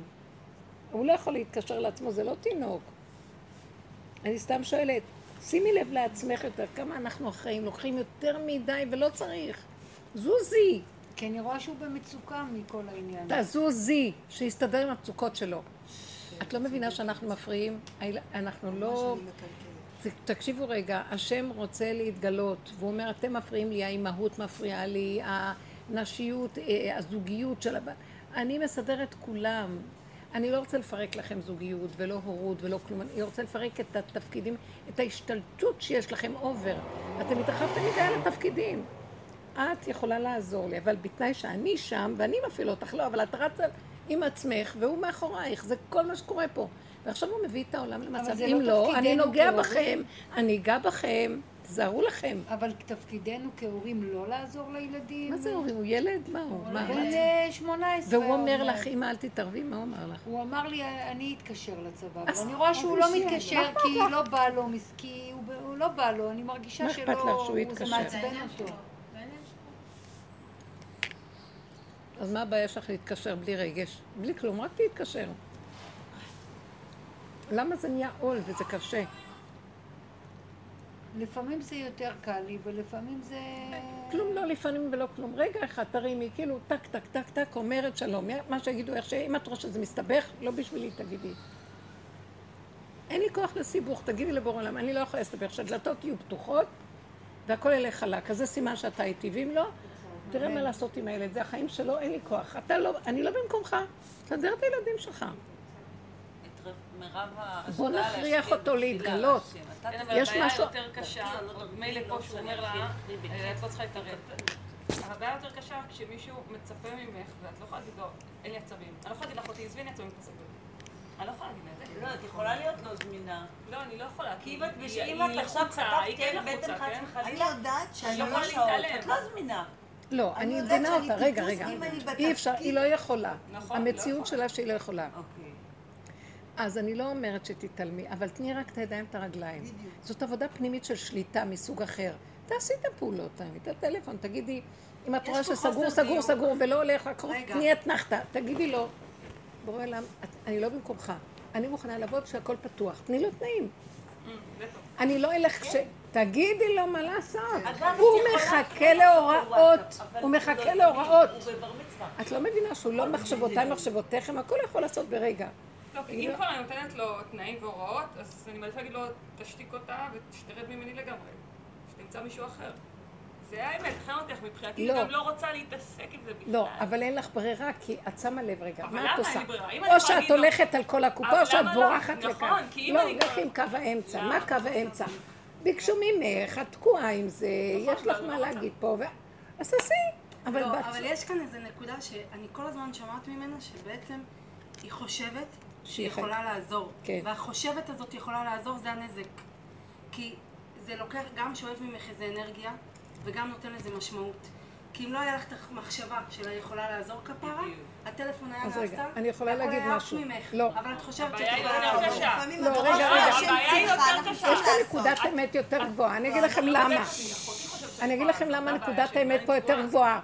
הוא לא יכול להתקשר לעצמו, זה לא תינוק. אני סתם שואלת, שימי לב לעצמך יותר, כמה אנחנו אחראים, לוקחים יותר מדי ולא צריך. זוזי. כי אני רואה שהוא במצוקה מכל העניין. תזוזי, שיסתדר עם המצוקות שלו. את לא מבינה שאנחנו מפריעים? אנחנו לא... תקשיבו רגע, השם רוצה להתגלות, והוא אומר, אתם מפריעים לי, האימהות מפריעה לי, הנשיות, הזוגיות של הבא. אני מסדרת כולם. אני לא רוצה לפרק לכם זוגיות ולא הורות ולא כלום, אני רוצה לפרק את התפקידים, את ההשתלטות שיש לכם אובר. אתם מתרחבתם מדי על התפקידים. את יכולה לעזור לי, אבל בתנאי שאני שם ואני מפעיל אותך, לא, אבל את רצה עם עצמך והוא מאחורייך, זה כל מה שקורה פה. ועכשיו הוא מביא את העולם למצב, אם לא, אני נוגע בכם, אני אגע בכם, תזהרו לכם. אבל תפקידנו כהורים לא לעזור לילדים? מה זה הורים? הוא ילד? מה הוא? בן שמונה עשרה. והוא אומר לך, אמא, אל תתערבי? מה הוא אמר לך? הוא אמר לי, אני אתקשר לצבא, אבל אני רואה שהוא לא מתקשר כי לא בא לו, כי הוא לא בא לו, אני מרגישה שלא... מה אכפת לך שהוא יתקשר? הוא מעצבן אותו. אז מה הבעיה שלך להתקשר בלי רגש? בלי כלום, רק להתקשר. למה זה נהיה עול וזה קשה? לפעמים זה יותר קל לי, ולפעמים זה... כלום לא לפעמים ולא כלום. רגע אחד תרימי, כאילו טק טק טק טק אומרת שלום. מה שיגידו איך שאם את רואה שזה מסתבך, לא בשבילי תגידי. אין לי כוח לסיבוך, תגידי לבורא עולם, אני לא יכולה להסתבך. שהדלתות יהיו פתוחות והכל ילך חלק. אז זה סימן שאתה היטיבים לו. תראה מה לעשות עם הילד, זה החיים שלו, אין לי כוח. אתה לא, אני לא במקומך, תסדר את הילדים שלך. בוא נכריח אותו להתגלות. יש משהו... הבעיה יותר קשה, מילא פה שהוא אומר לה, את לא צריכה להתערב. הבעיה יותר קשה כשמישהו מצפה ממך, ואת לא יכולה להגיד לו, אין לי עצבים. אני לא יכולה להגיד לך, אותי, עזבי, אין לי עצבים, תסביר. אני לא יכולה להגיד את זה. לא, את יכולה להיות לא זמינה. לא, אני לא יכולה. כי אם את עכשיו חטפת בטן חד וחלילה, אני יודעת שאני לא שעות, את לא זמינה. לא, אני מבינה אותה, רגע, רגע. אי אפשר, היא לא יכולה. המציאות שלה שהיא לא יכולה. אז אני לא אומרת שתתעלמי, אבל תני רק את הידיים את הרגליים. זאת עבודה פנימית של שליטה מסוג אחר. תעשי את הפעולות, תעמי את הטלפון, תגידי, אם את רואה שסגור, סגור, סגור, ולא הולך, תני את נחתה, תגידי לו, בורא אלם, אני לא במקומך, אני מוכנה לעבוד שהכל פתוח, תני לו תנאים. אני לא אלך כש... תגידי לו מה לעשות. הוא מחכה להוראות, הוא מחכה להוראות. את לא מבינה שהוא לא מחשבותיי, מחשבותיכם, הכל יכול לעשות ברגע. לא, כי אם כבר אני נותנת לו תנאים והוראות, אז אני מעדיפה להגיד לו, תשתיק אותה ותשתרד ממני לגמרי, שתמצא מישהו אחר. זה האמת, אחר אותך מבחינתי, היא גם לא רוצה להתעסק עם זה בכלל. לא, אבל אין לך ברירה, כי את שמה לב רגע, מה את עושה? או שאת הולכת על כל הקופה, או שאת בורחת לכאן. לא, הולך עם קו האמצע, מה קו האמצע? ביקשו ממך, את תקועה עם זה, יש לך מה להגיד פה, אז עשי. לא, אבל יש כאן איזו נקודה שאני כל הזמן שמעת ממנה, שבעצם היא חושבת שהיא יכולה לעזור, והחושבת הזאת יכולה לעזור, זה הנזק. כי זה לוקח, גם שואב ממך איזו אנרגיה, וגם נותן לזה משמעות. כי אם לא היה לך מחשבה שלה יכולה לעזור כפרה, הטלפון היה נעשה, רגע, אני יכולה להגיד משהו. לא. אבל את חושבת שאת יכולה לעזור. לא, רגע, רגע. יש כאן נקודת אמת יותר גבוהה. אני אגיד לכם למה. אני אגיד לכם למה נקודת האמת פה יותר גבוהה.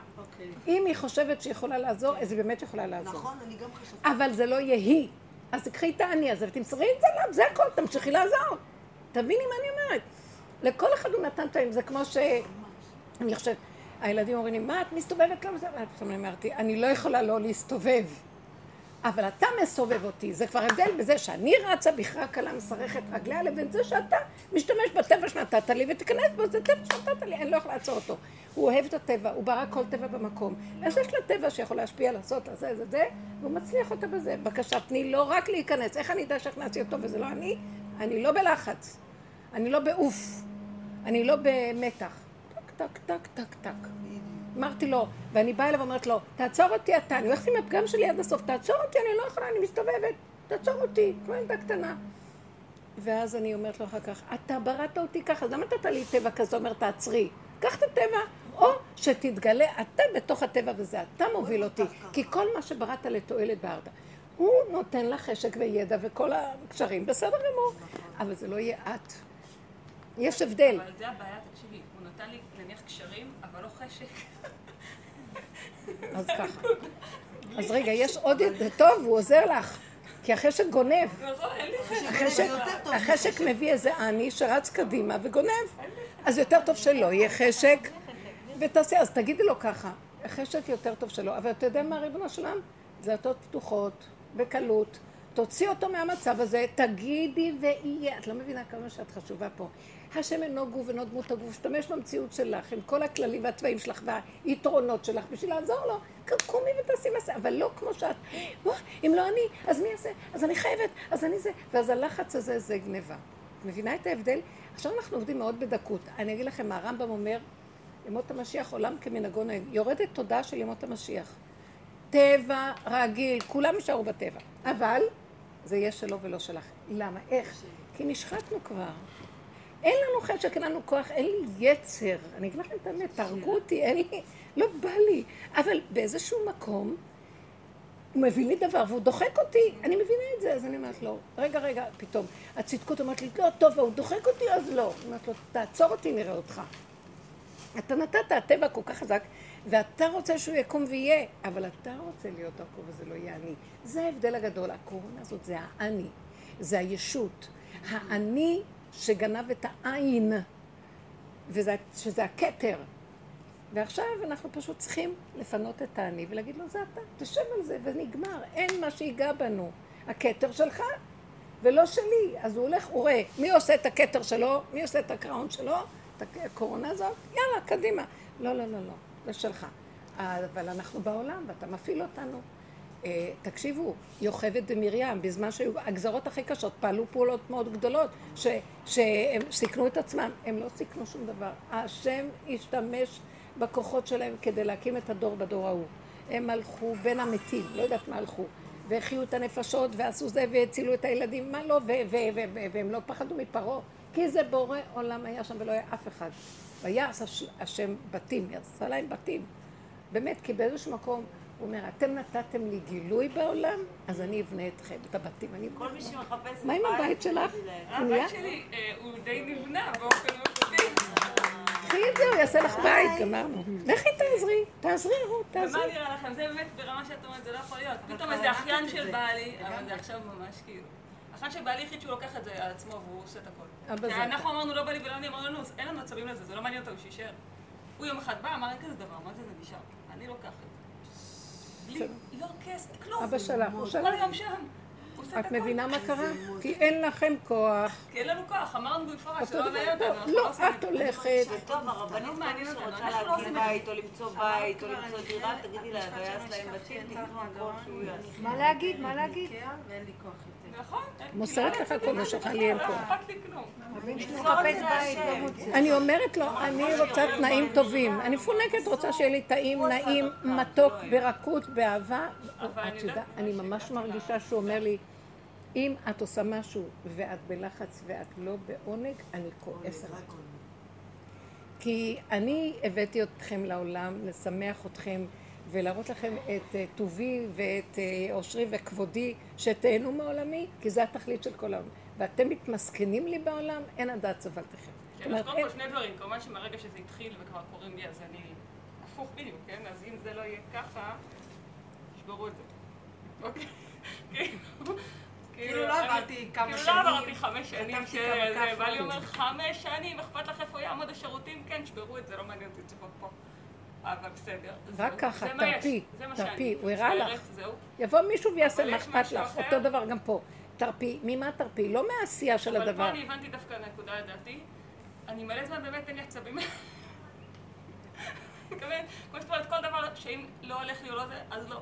אם היא חושבת שהיא יכולה לעזור, אז היא באמת יכולה לעזור. נכון, אני גם חושבת. אבל זה לא יהיה היא. אז תקחי את העני הזה ותמסרי את זה לב, זה הכל, תמשיכי לעזור. תביני מה אני אומרת. לכל אחד הוא נתן טעים, זה כמו ש... אני חושבת, הילדים אומרים לי, מה את מסתובבת למה זה? אני אמרתי, אני לא יכולה לא להסתובב, אבל אתה מסובב אותי. זה כבר הבדל בזה שאני רצה בכרה קלה מסרכת רגליה, לבין זה שאתה משתמש בטבע שנתת לי ותכנס בו, זה טבע שנתת לי, אני לא יכולה לעצור אותו. הוא אוהב את הטבע, הוא ברא כל טבע במקום. אז יש לה טבע שיכול להשפיע, לעשות, לזה, זה, זה, והוא מצליח אותה בזה. בבקשה, תני לא רק להיכנס. איך אני יודע שהכנסתי אותו וזה לא אני? אני לא בלחץ, אני לא בעוף, אני לא במתח. טק, טק, טק, טק. אמרתי לו, ואני באה אליו ואומרת לו, תעצור אותי אתה, אני הולכת עם הפגם שלי עד הסוף, תעצור אותי, אני לא יכולה, אני מסתובבת, תעצור אותי, כמו ילדה קטנה. ואז אני אומרת לו אחר כך, אתה בראת אותי ככה, אז למה אתה תתלי טבע כזה? אומר, תעצרי, קח את הטבע, או שתתגלה אתה בתוך הטבע וזה, אתה מוביל אותי, כי כל מה שבראת לתועלת בארדה, הוא נותן לה חשק וידע וכל הקשרים, בסדר גמור, אבל זה לא יהיה את. יש הבדל. אבל זה הבעיה, תקשיבי, הוא נותן לי נניח קשרים, אבל לא חשק. אז ככה. אז רגע, יש עוד טוב, הוא עוזר לך, כי החשק גונב. החשק מביא איזה עני שרץ קדימה וגונב. אז יותר טוב שלא יהיה חשק, ותעשי, אז תגידי לו ככה, החשק יותר טוב שלא, אבל אתה יודע מה ריבונו שלם? דלתות פתוחות, בקלות. תוציא אותו מהמצב הזה, תגידי ואייה. את לא מבינה כמה שאת חשובה פה. השם אינו גוף ואינו דמות הגוף, שתמש במציאות שלך, עם כל הכללים והצבעים שלך והיתרונות שלך, בשביל לעזור לו, קומי ותעשי מסע, אבל לא כמו שאת, אם לא אני, אז מי יעשה? אז אני חייבת, אז אני זה, ואז הלחץ הזה זה גניבה. מבינה את ההבדל? עכשיו אנחנו עובדים מאוד בדקות. אני אגיד לכם, הרמב"ם אומר, ימות המשיח עולם כמנהגו נוהג, יורדת תודעה של ימות המשיח. טבע רגיל, כולם יישארו בטבע, אבל זה יהיה שלו ולא שלך. למה? איך? כי נשחטנו כבר. אין לנו חשק, אין לנו כוח, אין לי יצר. אני אגיד לכם את האמת, תרגו אותי, אין לי, לא בא לי. אבל באיזשהו מקום, הוא מביא לי דבר והוא דוחק אותי, אני מבינה את זה, אז אני אומרת לו, רגע, רגע, פתאום. הצדקות אומרת לי, לא, טוב, והוא דוחק אותי, אז לא. אני אומרת לו, תעצור אותי, נראה אותך. אתה נתת, הטבע כל כך חזק, ואתה רוצה שהוא יקום ויהיה, אבל אתה רוצה להיות דרכו וזה לא יהיה אני. זה ההבדל הגדול, הקורונה הזאת, זה האני, זה הישות. האני שגנב את העין, וזה, שזה הכתר. ועכשיו אנחנו פשוט צריכים לפנות את העני ולהגיד לו, זה אתה, תשב על זה ונגמר, אין מה שיגע בנו. הכתר שלך ולא שלי. אז הוא הולך, הוא רואה, מי עושה את הכתר שלו, מי עושה את הקראון שלו, את הקורונה הזאת, יאללה, קדימה. לא, לא, לא, לא, זה שלך. אבל אנחנו בעולם ואתה מפעיל אותנו. תקשיבו, יוכבד ומרים, בזמן שהגזרות הכי קשות פעלו פעולות מאוד גדולות שסיכנו את עצמם, הם לא סיכנו שום דבר. השם השתמש בכוחות שלהם כדי להקים את הדור בדור ההוא. הם הלכו בין המתים, לא יודעת מה הלכו, והחיו את הנפשות ועשו זה והצילו את הילדים, מה לא, והם לא פחדו מפרעה, כי זה בורא עולם היה שם ולא היה אף אחד. ויעש השם בתים, יעשה להם בתים. באמת, כי באיזשהו מקום הוא אומר, אתם נתתם לי גילוי בעולם, אז אני אבנה אתכם, את הבתים. כל מי שמחפש מה עם הבית שלך? הבית שלי הוא די נבנה באופן מפתיע. תחי את זה, הוא יעשה לך בית, גמרנו. לכי תעזרי, תעזרי רות, תעזרי. ומה נראה לכם? זה באמת ברמה שאת אומרת, זה לא יכול להיות. פתאום איזה אחיין של בעלי, אבל זה עכשיו ממש כאילו. אחיין של בעלי יחיד שהוא לוקח את זה על עצמו והוא עושה את הכל. אנחנו אמרנו לא בעלי ולא אני, אמרנו לנו, אין לנו עצבים לזה, זה לא מעניין אותו, הוא שישאר. הוא יום אחד בא, אמר לי כזה דבר, אמרתי, זה נשאר. אני לוקחת. בלי, לא כסף, כלום. אבא שלך, הוא שלך. כל יום שם. את מבינה מה קרה? כי אין לכם כוח. כי אין לנו כוח, אמרנו במפורש, שלא עולה אותנו. לא, את הולכת. טוב, הרבנות מעניין אותנו, אנחנו לא עושים בית, או למצוא בית, או למצוא דירה, תגידי לה, ויעש להם בתים, מה להגיד, מה להגיד? ואין לי כוח יותר. נכון. מוסרת לך כל מה שלך, לי אין כוח. אני אומרת לו, אני רוצה תנאים טובים. אני פונקת, רוצה שיהיה לי טעים, נעים, מתוק, ברכות, באהבה. את יודעת, אני ממש מרגישה שהוא אומר לי, אם את עושה משהו ואת בלחץ ואת לא בעונג, אני כועסת. כי אני הבאתי אתכם לעולם, לשמח אתכם ולהראות לכם את טובי ואת עושרי וכבודי, שתהנו מעולמי, כי זה התכלית של כל העולם. ואתם מתמסכנים לי בעולם, אין הדעת סבלתכם. יש קודם כל שני דברים, כמובן שמרגע שזה התחיל וכבר קוראים לי, אז אני הפוך בדיוק, כן? אז אם זה לא יהיה ככה, תשברו את זה. אוקיי? כאילו לא עברתי כמה שנים. כאילו לא עברתי חמש שנים, שבעלי אומר חמש שנים, אכפת לך איפה יעמוד השירותים? כן, תשברו את זה, לא מעניין אותי לצפות פה. אבל בסדר. רק ככה, תרפי, תרפי, הוא הראה לך. יבוא מישהו ויעשה מה אכפת לך, אותו דבר גם פה. תרפי, ממה תרפי? לא מהעשייה של הדבר. אבל פה אני הבנתי דווקא נקודה לדעתי. אני מלא זמן באמת אין לי עצבים. כמו שאת אומרת, כל דבר שאם לא הולך לי או לא זה, אז לא.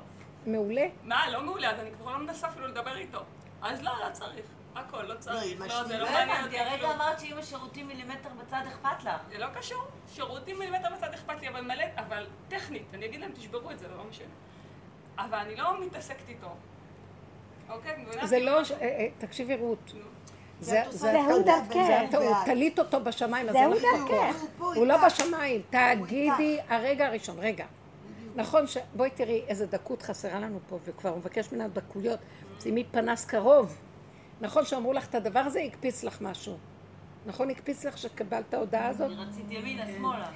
מעולה. מה? לא מעולה, אז אני כבר לא מנסה אפילו לדבר איתו. אז לא, לא צריך. הכל, לא צריך. לא, זה לא מעניין אותי. הרגע אמרת שאם השירותים מילימטר בצד אכפת לך. זה לא קשור. שירותים מילימטר בצד אכפת לי, אבל מלא, אבל טכנית. אני אגיד להם, תשברו את זה, לא משנה. אבל אני לא מתעסקת איתו. זה לא, תקשיבי רות, זה הטעות, תלית אותו בשמיים, אז זה נכון, הוא לא בשמיים, תגידי הרגע הראשון, רגע, נכון שבואי תראי איזה דקות חסרה לנו פה וכבר הוא מבקש מן הדקויות, שימי פנס קרוב, נכון שאמרו לך את הדבר הזה, הקפיץ לך משהו, נכון הקפיץ לך שקבלת ההודעה הזאת? אני רציתי ימינה, שמאלה.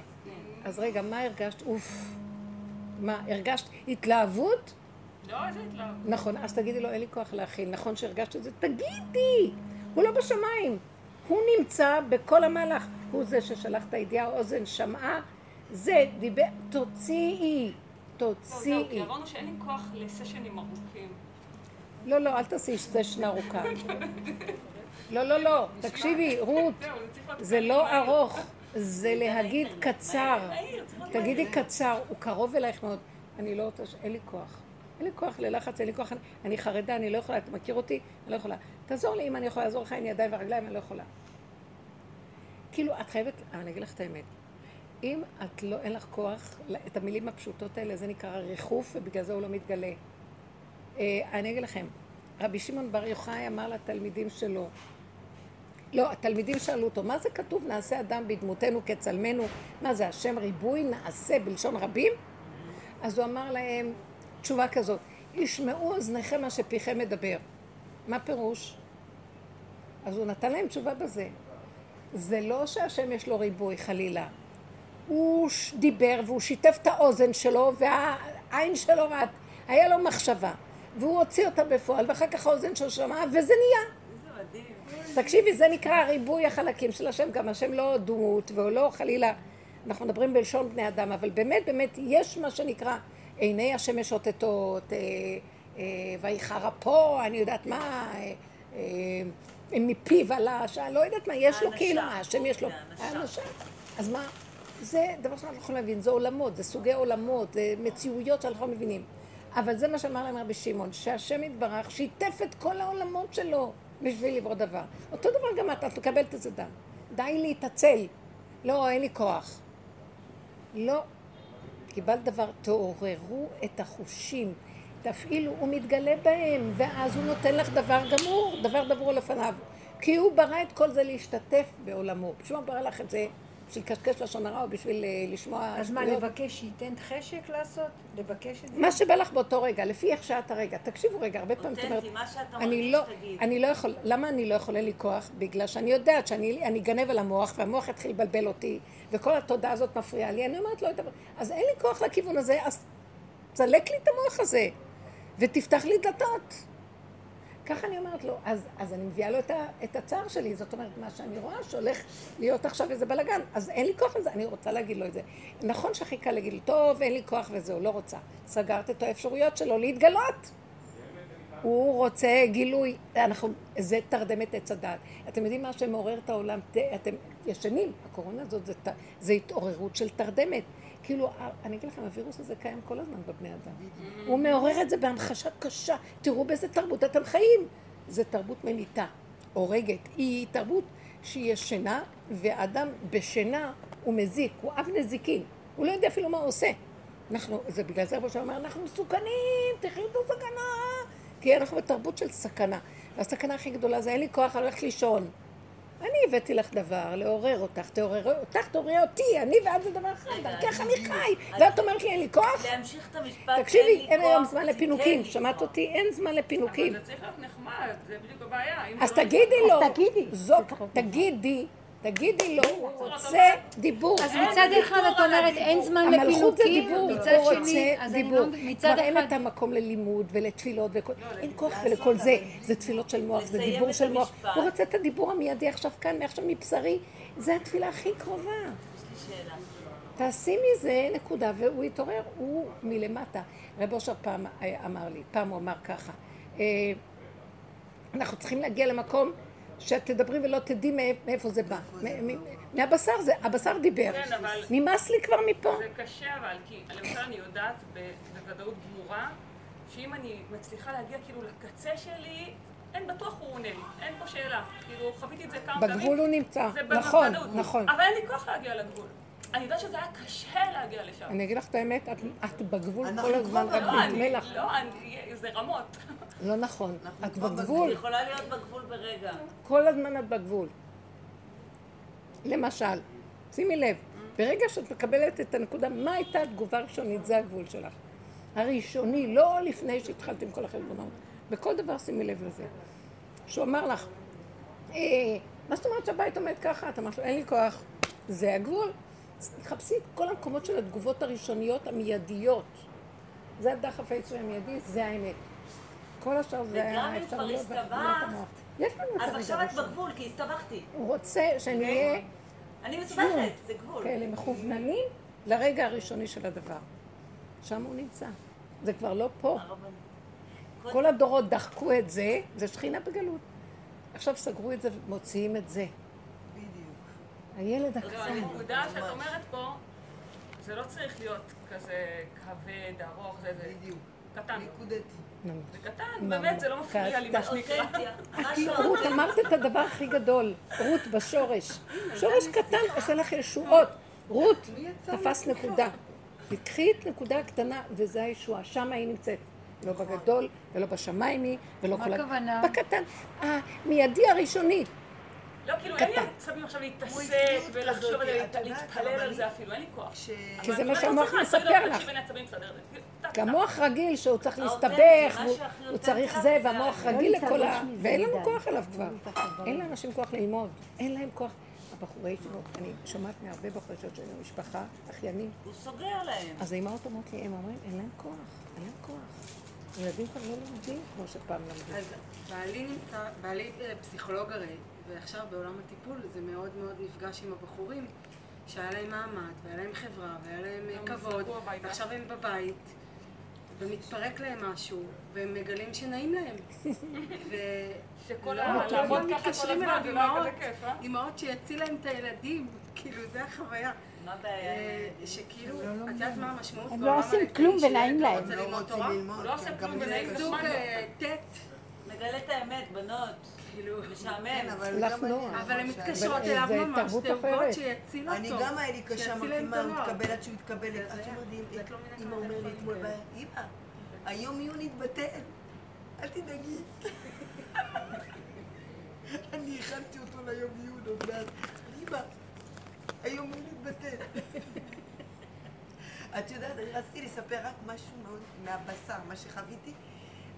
אז רגע, מה הרגשת? אוף, מה, הרגשת התלהבות? לא, זה התלהב. נכון, אז תגידי לו, אין לי כוח להכין. נכון שהרגשת את זה, תגידי! הוא לא בשמיים. הוא נמצא בכל המהלך. הוא זה ששלח את הידיעה, האוזן שמעה. זה דיבר, תוציאי, תוציאי. לא, זהו, כי הרענו שאין לי כוח לסשנים ארוכים. לא, לא, אל תעשי סשן ארוכה. לא, לא, לא, תקשיבי, רות, זה לא ארוך. זה להגיד קצר. תגידי קצר, הוא קרוב אלייך מאוד. אני לא רוצה, אין לי כוח. אין לי כוח ללחץ, אין לי כוח, אני חרדה, אני לא יכולה, אתה מכיר אותי? אני לא יכולה. תעזור לי, אם אני יכולה לעזור לך, אין ידיים ורגליים, אני לא יכולה. כאילו, את חייבת, אני אגיד לך את האמת, אם את לא, אין לך כוח, את המילים הפשוטות האלה, זה נקרא ריחוף, ובגלל זה הוא לא מתגלה. אני אגיד לכם, רבי שמעון בר יוחאי אמר לתלמידים שלו, לא, התלמידים שאלו אותו, מה זה כתוב? נעשה אדם בדמותנו כצלמנו, מה זה השם ריבוי? נעשה בלשון רבים? אז הוא אמר להם תשובה כזאת, ישמעו אוזניכם מה שפיכם מדבר. מה פירוש? אז הוא נתן להם תשובה בזה. זה לא שהשם יש לו ריבוי חלילה. הוא דיבר והוא שיתף את האוזן שלו והעין שלו רעת. היה לו מחשבה. והוא הוציא אותה בפועל ואחר כך האוזן שלו שמעה וזה נהיה. זה מדהים. תקשיבי, זה נקרא ריבוי החלקים של השם. גם השם לא דמות והוא לא חלילה. אנחנו מדברים בלשון בני אדם, אבל באמת באמת יש מה שנקרא עיני השמש שוטטות, אה, אה, ויחר אפו, אני יודעת מה, אה, אה, מפיו על השעה, לא יודעת מה, יש לו כאילו מה, השם יש לו. האנשה. אז מה, זה דבר שאנחנו יכולים להבין, זה עולמות, זה סוגי עולמות, זה מציאויות שאנחנו מבינים. אבל זה מה שאמר להם רבי שמעון, שהשם יתברך, שיתף את כל העולמות שלו בשביל לברוא דבר. אותו דבר גם אתה, אתה מקבלת את זה דם. די להתעצל. לא, אין לי כוח. לא. קיבל דבר, תעוררו את החושים, תפעילו, הוא מתגלה בהם, ואז הוא נותן לך דבר גמור, דבר דברו לפניו. כי הוא ברא את כל זה להשתתף בעולמו. בשביל מה ברא לך את זה? בשביל קשקש לשון הרע או בשביל לשמוע... אז מה, לבקש שייתן חשק לעשות? לבקש את זה? מה שבא לך באותו רגע, לפי איך שעת הרגע. תקשיבו רגע, הרבה פעמים את אומרת... אותנטי, מה שאתה מרגיש, תגיד. אני לא יכול... למה אני לא יכולה לי כוח? בגלל שאני יודעת שאני גנב על המוח, והמוח התחיל לבלבל אותי, וכל התודעה הזאת מפריעה לי. אני אומרת, לא יודעת... אז אין לי כוח לכיוון הזה, אז צלק לי את המוח הזה, ותפתח לי דלתות. ככה אני אומרת לו, אז, אז אני מביאה לו את, ה, את הצער שלי, זאת אומרת, מה שאני רואה שהולך להיות עכשיו איזה בלגן, אז אין לי כוח לזה, אני רוצה להגיד לו את זה. נכון שהכי קל להגיד לו, טוב, אין לי כוח וזהו, לא רוצה. סגרת את האפשרויות שלו להתגלות. הוא רוצה גילוי, אנחנו, זה תרדמת עץ הדעת. אתם יודעים מה שמעורר את העולם, אתם ישנים, הקורונה הזאת זה, זה התעוררות של תרדמת. כאילו, אני אגיד לכם, הווירוס הזה קיים כל הזמן בבני אדם. הוא מעורר את זה בהמחשה קשה. תראו באיזה תרבות אתם חיים. זה תרבות ממיתה, הורגת. היא תרבות שהיא ישנה, והאדם בשינה הוא מזיק, הוא אב נזיקין. הוא לא יודע אפילו מה הוא עושה. אנחנו, זה בגלל זה הוא אומר, אנחנו מסוכנים, תחיו בסכנה. כי אנחנו בתרבות של סכנה. והסכנה הכי גדולה זה, אין לי כוח, אני הולך לישון. אני הבאתי לך דבר, לעורר אותך, תעורר אותך, תעורר אותי, אני ואת זה דבר אחד, ככה אני חי, ואת אומרת לי אין לי כוח? להמשיך את המשפט, תקשיבי, אין היום זמן לפינוקים, שמעת אותי? אין זמן לפינוקים. אבל זה צריך להיות נחמד, זה בדיוק הבעיה. אז תגידי לו, תגידי, תגידי לו, הוא רוצה דיבור. אז מצד אחד את אומרת אין זמן לפינוקים, מצד שני, אז אני לא מצד אחד. מראה את המקום ללימוד ולתפילות וכל, אין כוח ולכל זה. זה תפילות של מוח, זה דיבור של מוח. הוא רוצה את הדיבור המיידי עכשיו כאן, מעכשיו מבשרי. זה התפילה הכי קרובה. תעשי מזה נקודה, והוא התעורר, הוא מלמטה. רב אושר פעם אמר לי, פעם הוא אמר ככה, אנחנו צריכים להגיע למקום, שאת תדברי ולא תדעי מאיפה זה בא. מהבשר זה, הבשר דיבר. נמאס לי כבר מפה. זה קשה אבל, כי למשל אני יודעת בוודאות גמורה, שאם אני מצליחה להגיע כאילו לקצה שלי, אין בטוח הוא עונה לי, אין פה שאלה. כאילו חוויתי את זה כמה פעמים. בגבול הוא נמצא, נכון, נכון. אבל אין לי כוח להגיע לגבול. אני יודעת שזה היה קשה להגיע לשם. אני אגיד לך את האמת, את בגבול כל הזמן רק נדמה לך. לא, זה רמות. לא נכון, את בגבול. אני יכולה להיות בגבול ברגע. כל הזמן את בגבול. למשל, שימי לב, ברגע שאת מקבלת את הנקודה, מה הייתה התגובה הראשונית? זה הגבול שלך. הראשוני, לא לפני שהתחלתם כל החלבונות. בכל דבר שימי לב לזה. שהוא אמר לך, מה זאת אומרת שהבית עומד ככה? אתה אמרת לו, אין לי כוח. זה הגבול. חפשי את כל המקומות של התגובות הראשוניות המיידיות. זה הדחף היצוי המיידי, זה האמת. כל השאר זה היה אפשר להיות במוח. יש לנו את הרגע. אז עכשיו את בגבול, כי הסתבכתי. הוא רוצה שנהיה... אני מסובכת, זה גבול. כאלה מכווננים לרגע הראשוני של הדבר. שם הוא נמצא. זה כבר לא פה. כל הדורות דחקו את זה, זה שכינה בגלות. עכשיו סגרו את זה ומוציאים את זה. הילד הקצן. הנקודה שאת אומרת פה, זה לא צריך להיות כזה כבד, ארוך, זה איזה קטן. נקודתי. זה קטן, באמת, זה לא מפריע לי מה שנקרא. רות, אמרת את הדבר הכי גדול, רות בשורש. שורש קטן עושה לך ישועות. רות, תפס נקודה. תקחי את נקודה הקטנה, וזו הישועה, שם היא נמצאת. לא בגדול, ולא בשמיים היא, ולא כל... מה הכוונה? בקטן, המיידי הראשוני. לא, כאילו אין לי סבים עכשיו להתעסק ולחשוב להתפלל על זה אפילו, אין לי כוח. כי זה מה שהמוח מספר לך. כמוח רגיל שהוא צריך להסתבך, הוא צריך זה, והמוח רגיל לכל ה... ואין לנו כוח עליו כבר. אין לאנשים כוח ללמוד, אין להם כוח. הבחורי שלו, אני שומעת מהרבה בחורשות של המשפחה, אחיינים. הוא סוגר להם. אז האמאות אומרות לי, הם אומרים, אין להם כוח, אין להם כוח. ילדים כבר לא לומדים כמו שפעם למדים. אז בעלי נמצא, בעלי פסיכולוג הרי, ועכשיו בעולם הטיפול זה מאוד מאוד נפגש עם הבחורים שהיה להם מעמד, והיה להם חברה, והיה להם כבוד, ועכשיו הם בבית, ומתפרק להם משהו, והם מגלים שנעים להם. שכל העולם מתקשרים אליו אמהות שיציל להם את הילדים, כאילו זה החוויה. שכאילו, את יודעת מה המשמעות? הם לא עושים כלום ונעים להם. לא רוצים ללמוד. לא עושים כלום ונעים להם. זוג טט. מגלה את האמת, בנות. כאילו, משעמם. אבל הם מתקשרות אליו ממש, תאוגות שיציל אותו. אני גם היה לי קשה, אמרתי מה, הוא התקבל עד שהוא התקבל. את אומרת, אמא אומר לי אתמול, אמא, היום יהיו נתבטל. אל תדאגי. אני הכנתי אותו ליום יהיו, נובד. אמא. היום הוא מתבטל. את יודעת, אני רציתי לספר רק משהו מאוד מהבשר, מה שחוויתי.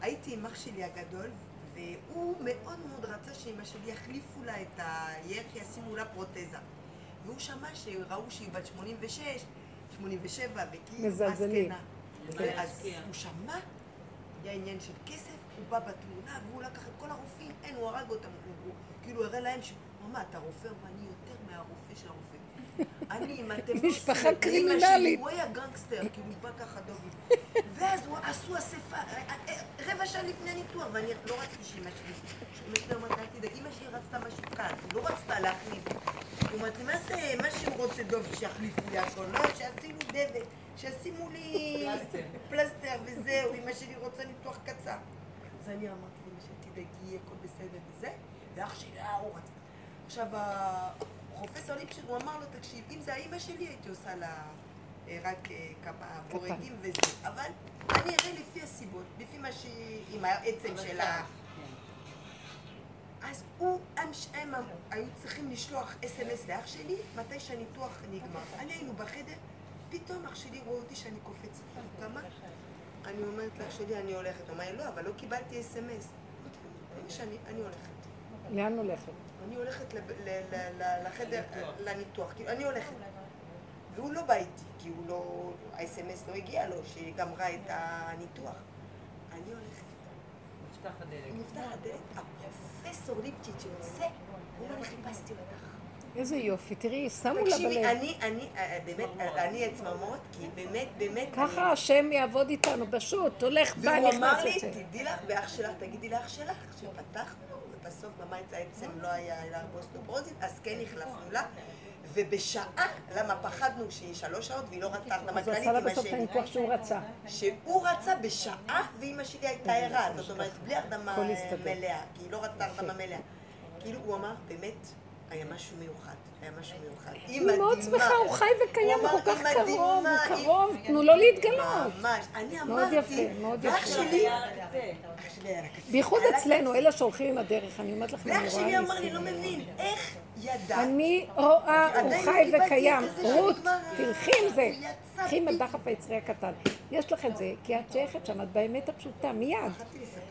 הייתי עם אח שלי הגדול, והוא מאוד מאוד רצה שאמא שלי יחליפו לה את הירך, ישימו לה פרוטזה. והוא שמע שראו שהיא בת שמונים ושש, שמונים ושבע, וכי הזקנה. אז הוא שמע, היה עניין של כסף, הוא בא בתמונה, והוא לקח את כל הרופאים, אין, הוא הרג אותם, הוא כאילו הראה להם ש... אמא, אתה רופא, ואני יותר מהרופא של הרופא. אני, אם אתם לא... משפחה קרימינלית. הוא היה גנגסטר, כי הוא בא ככה דובי. ואז עשו אספה, רבע שעה לפני הניתוח, ואני לא רציתי שאימא שלי. אמא שלי אמרת, אל תדאג, אמא שלי רצתה משהו כאן, היא לא רצתה להחליף. היא אומרת, מה זה, מה שהוא רוצה דובי, שיחליפו לי הכל, לא, שעשינו דבק, שישימו לי פלסטר וזהו, אמא שלי רוצה ניתוח קצר. אז אני אמרתי, אמא שלי תדאגי, יהיה כל בסדר וזה, ואח שלי, אה, הוא רצה. עכשיו, החופש העולים שהוא אמר לו, תקשיב, אם זה האמא שלי, הייתי עושה לה רק כמה בורגים וזה. אבל אני אראה לפי הסיבות, לפי מה שהיא, עם העצם שלה. אז הוא, הם היו צריכים לשלוח אס אם אס לאח שלי, מתי שהניתוח נגמר. אני היינו בחדר, פתאום אח שלי רואה אותי שאני קופצת לו. כמה? אני אומרת לאח שלי, אני הולכת. אמרה, לא, אבל לא קיבלתי אס אם אס. אני הולכת. לאן הולכת? אני הולכת לחדר, לניתוח, אני הולכת, והוא לא בא איתי, כי הוא לא, ה-אס אם אס לא הגיע לו, שגמרה את הניתוח. אני הולכת. נפתח הדלת. נפתח הדלת, הפרופסור ליפצ'יץ' שעושה, הוא אומר, חיפשתי אותך. איזה יופי, תראי, שמו לה בלב. תקשיבי, אני, אני, באמת, אני עצממות, כי באמת, באמת... ככה השם יעבוד איתנו, פשוט, הולך, בא, נכנס את זה. והוא אמר לי, תדעי לך, ואח שלך, תגידי לאח שלך, שפתחנו. בסוף במיינס העצם לא היה אלא אוסטאופורוזיס, אז כן החלפנו לה, ובשעה, למה פחדנו שהיא שלוש שעות והיא לא רצה, אז הוא עשה לה בסוף את הניתוח שהוא רצה. שהוא רצה בשעה, ואימא שלי הייתה ערה, זאת אומרת, בלי הרדמה מלאה, כי היא לא רצה הרדמה מלאה. כאילו, הוא אמר, באמת, היה משהו מיוחד, היה משהו מיוחד. היא מדהימה. היא מאוד שמחה, הוא חי וקיים, הוא כל כך קרוב, הוא קרוב, תנו לו להתגלות. ממש, אני אמרתי, ואח שלי... בייחוד אצלנו, אלה שהולכים עם הדרך, אני אומרת לכם, אני רואה... ואח שלי אמר לי, לא מבין, איך ידע? אני רואה, הוא חי וקיים. רות, תלכי עם זה, תלכי עם הדחף היצרי הקטן. יש לך את זה, כי את שייכת שם, את באמת הפשוטה, מיד.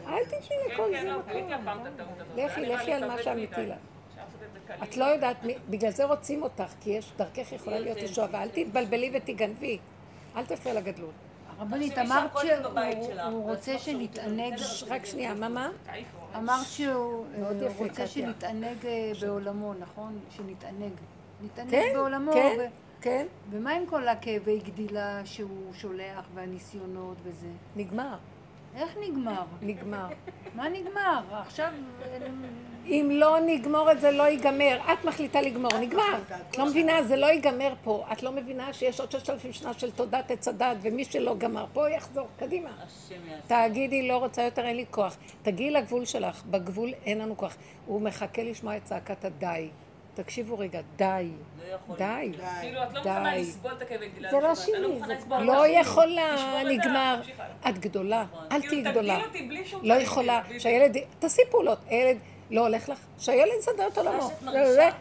אל תתני לכל זה מקום. לכי, לכי על מה שאמיתי לך. את לא יודעת, בגלל זה רוצים אותך, כי יש דרכך יכולה להיות ישוע, ואל תתבלבלי ותגנבי, אל תפעי לגדלות. הרבנית, אמרת שהוא רוצה שנתענג... רק שנייה, מה? אמרת שהוא רוצה שנתענג בעולמו, נכון? שנתענג. נתענג בעולמו. כן, כן. ומה עם כל הכאבי גדילה שהוא שולח והניסיונות וזה? נגמר. איך נגמר? נגמר. מה נגמר? עכשיו... אם לא נגמור את זה, לא ייגמר. את מחליטה לגמור, נגמר. את לא מבינה, זה לא ייגמר פה. את לא מבינה שיש עוד ששת אלפים שנה של תודעת הצדד, ומי שלא גמר פה יחזור קדימה. תגידי, לא רוצה יותר, אין לי כוח. תגיעי לגבול שלך, בגבול אין לנו כוח. הוא מחכה לשמוע את צעקת הדי. תקשיבו רגע, די. די. כאילו, את לא מוכנה לסבול את הכאב הגדילה. זה לא שלי. לא יכולה, נגמר. את גדולה, אל תהי גדולה. לא יכולה, שהילד... תעשי פעולות, הילד... לא הולך לך, שהילד סדר את עולמו,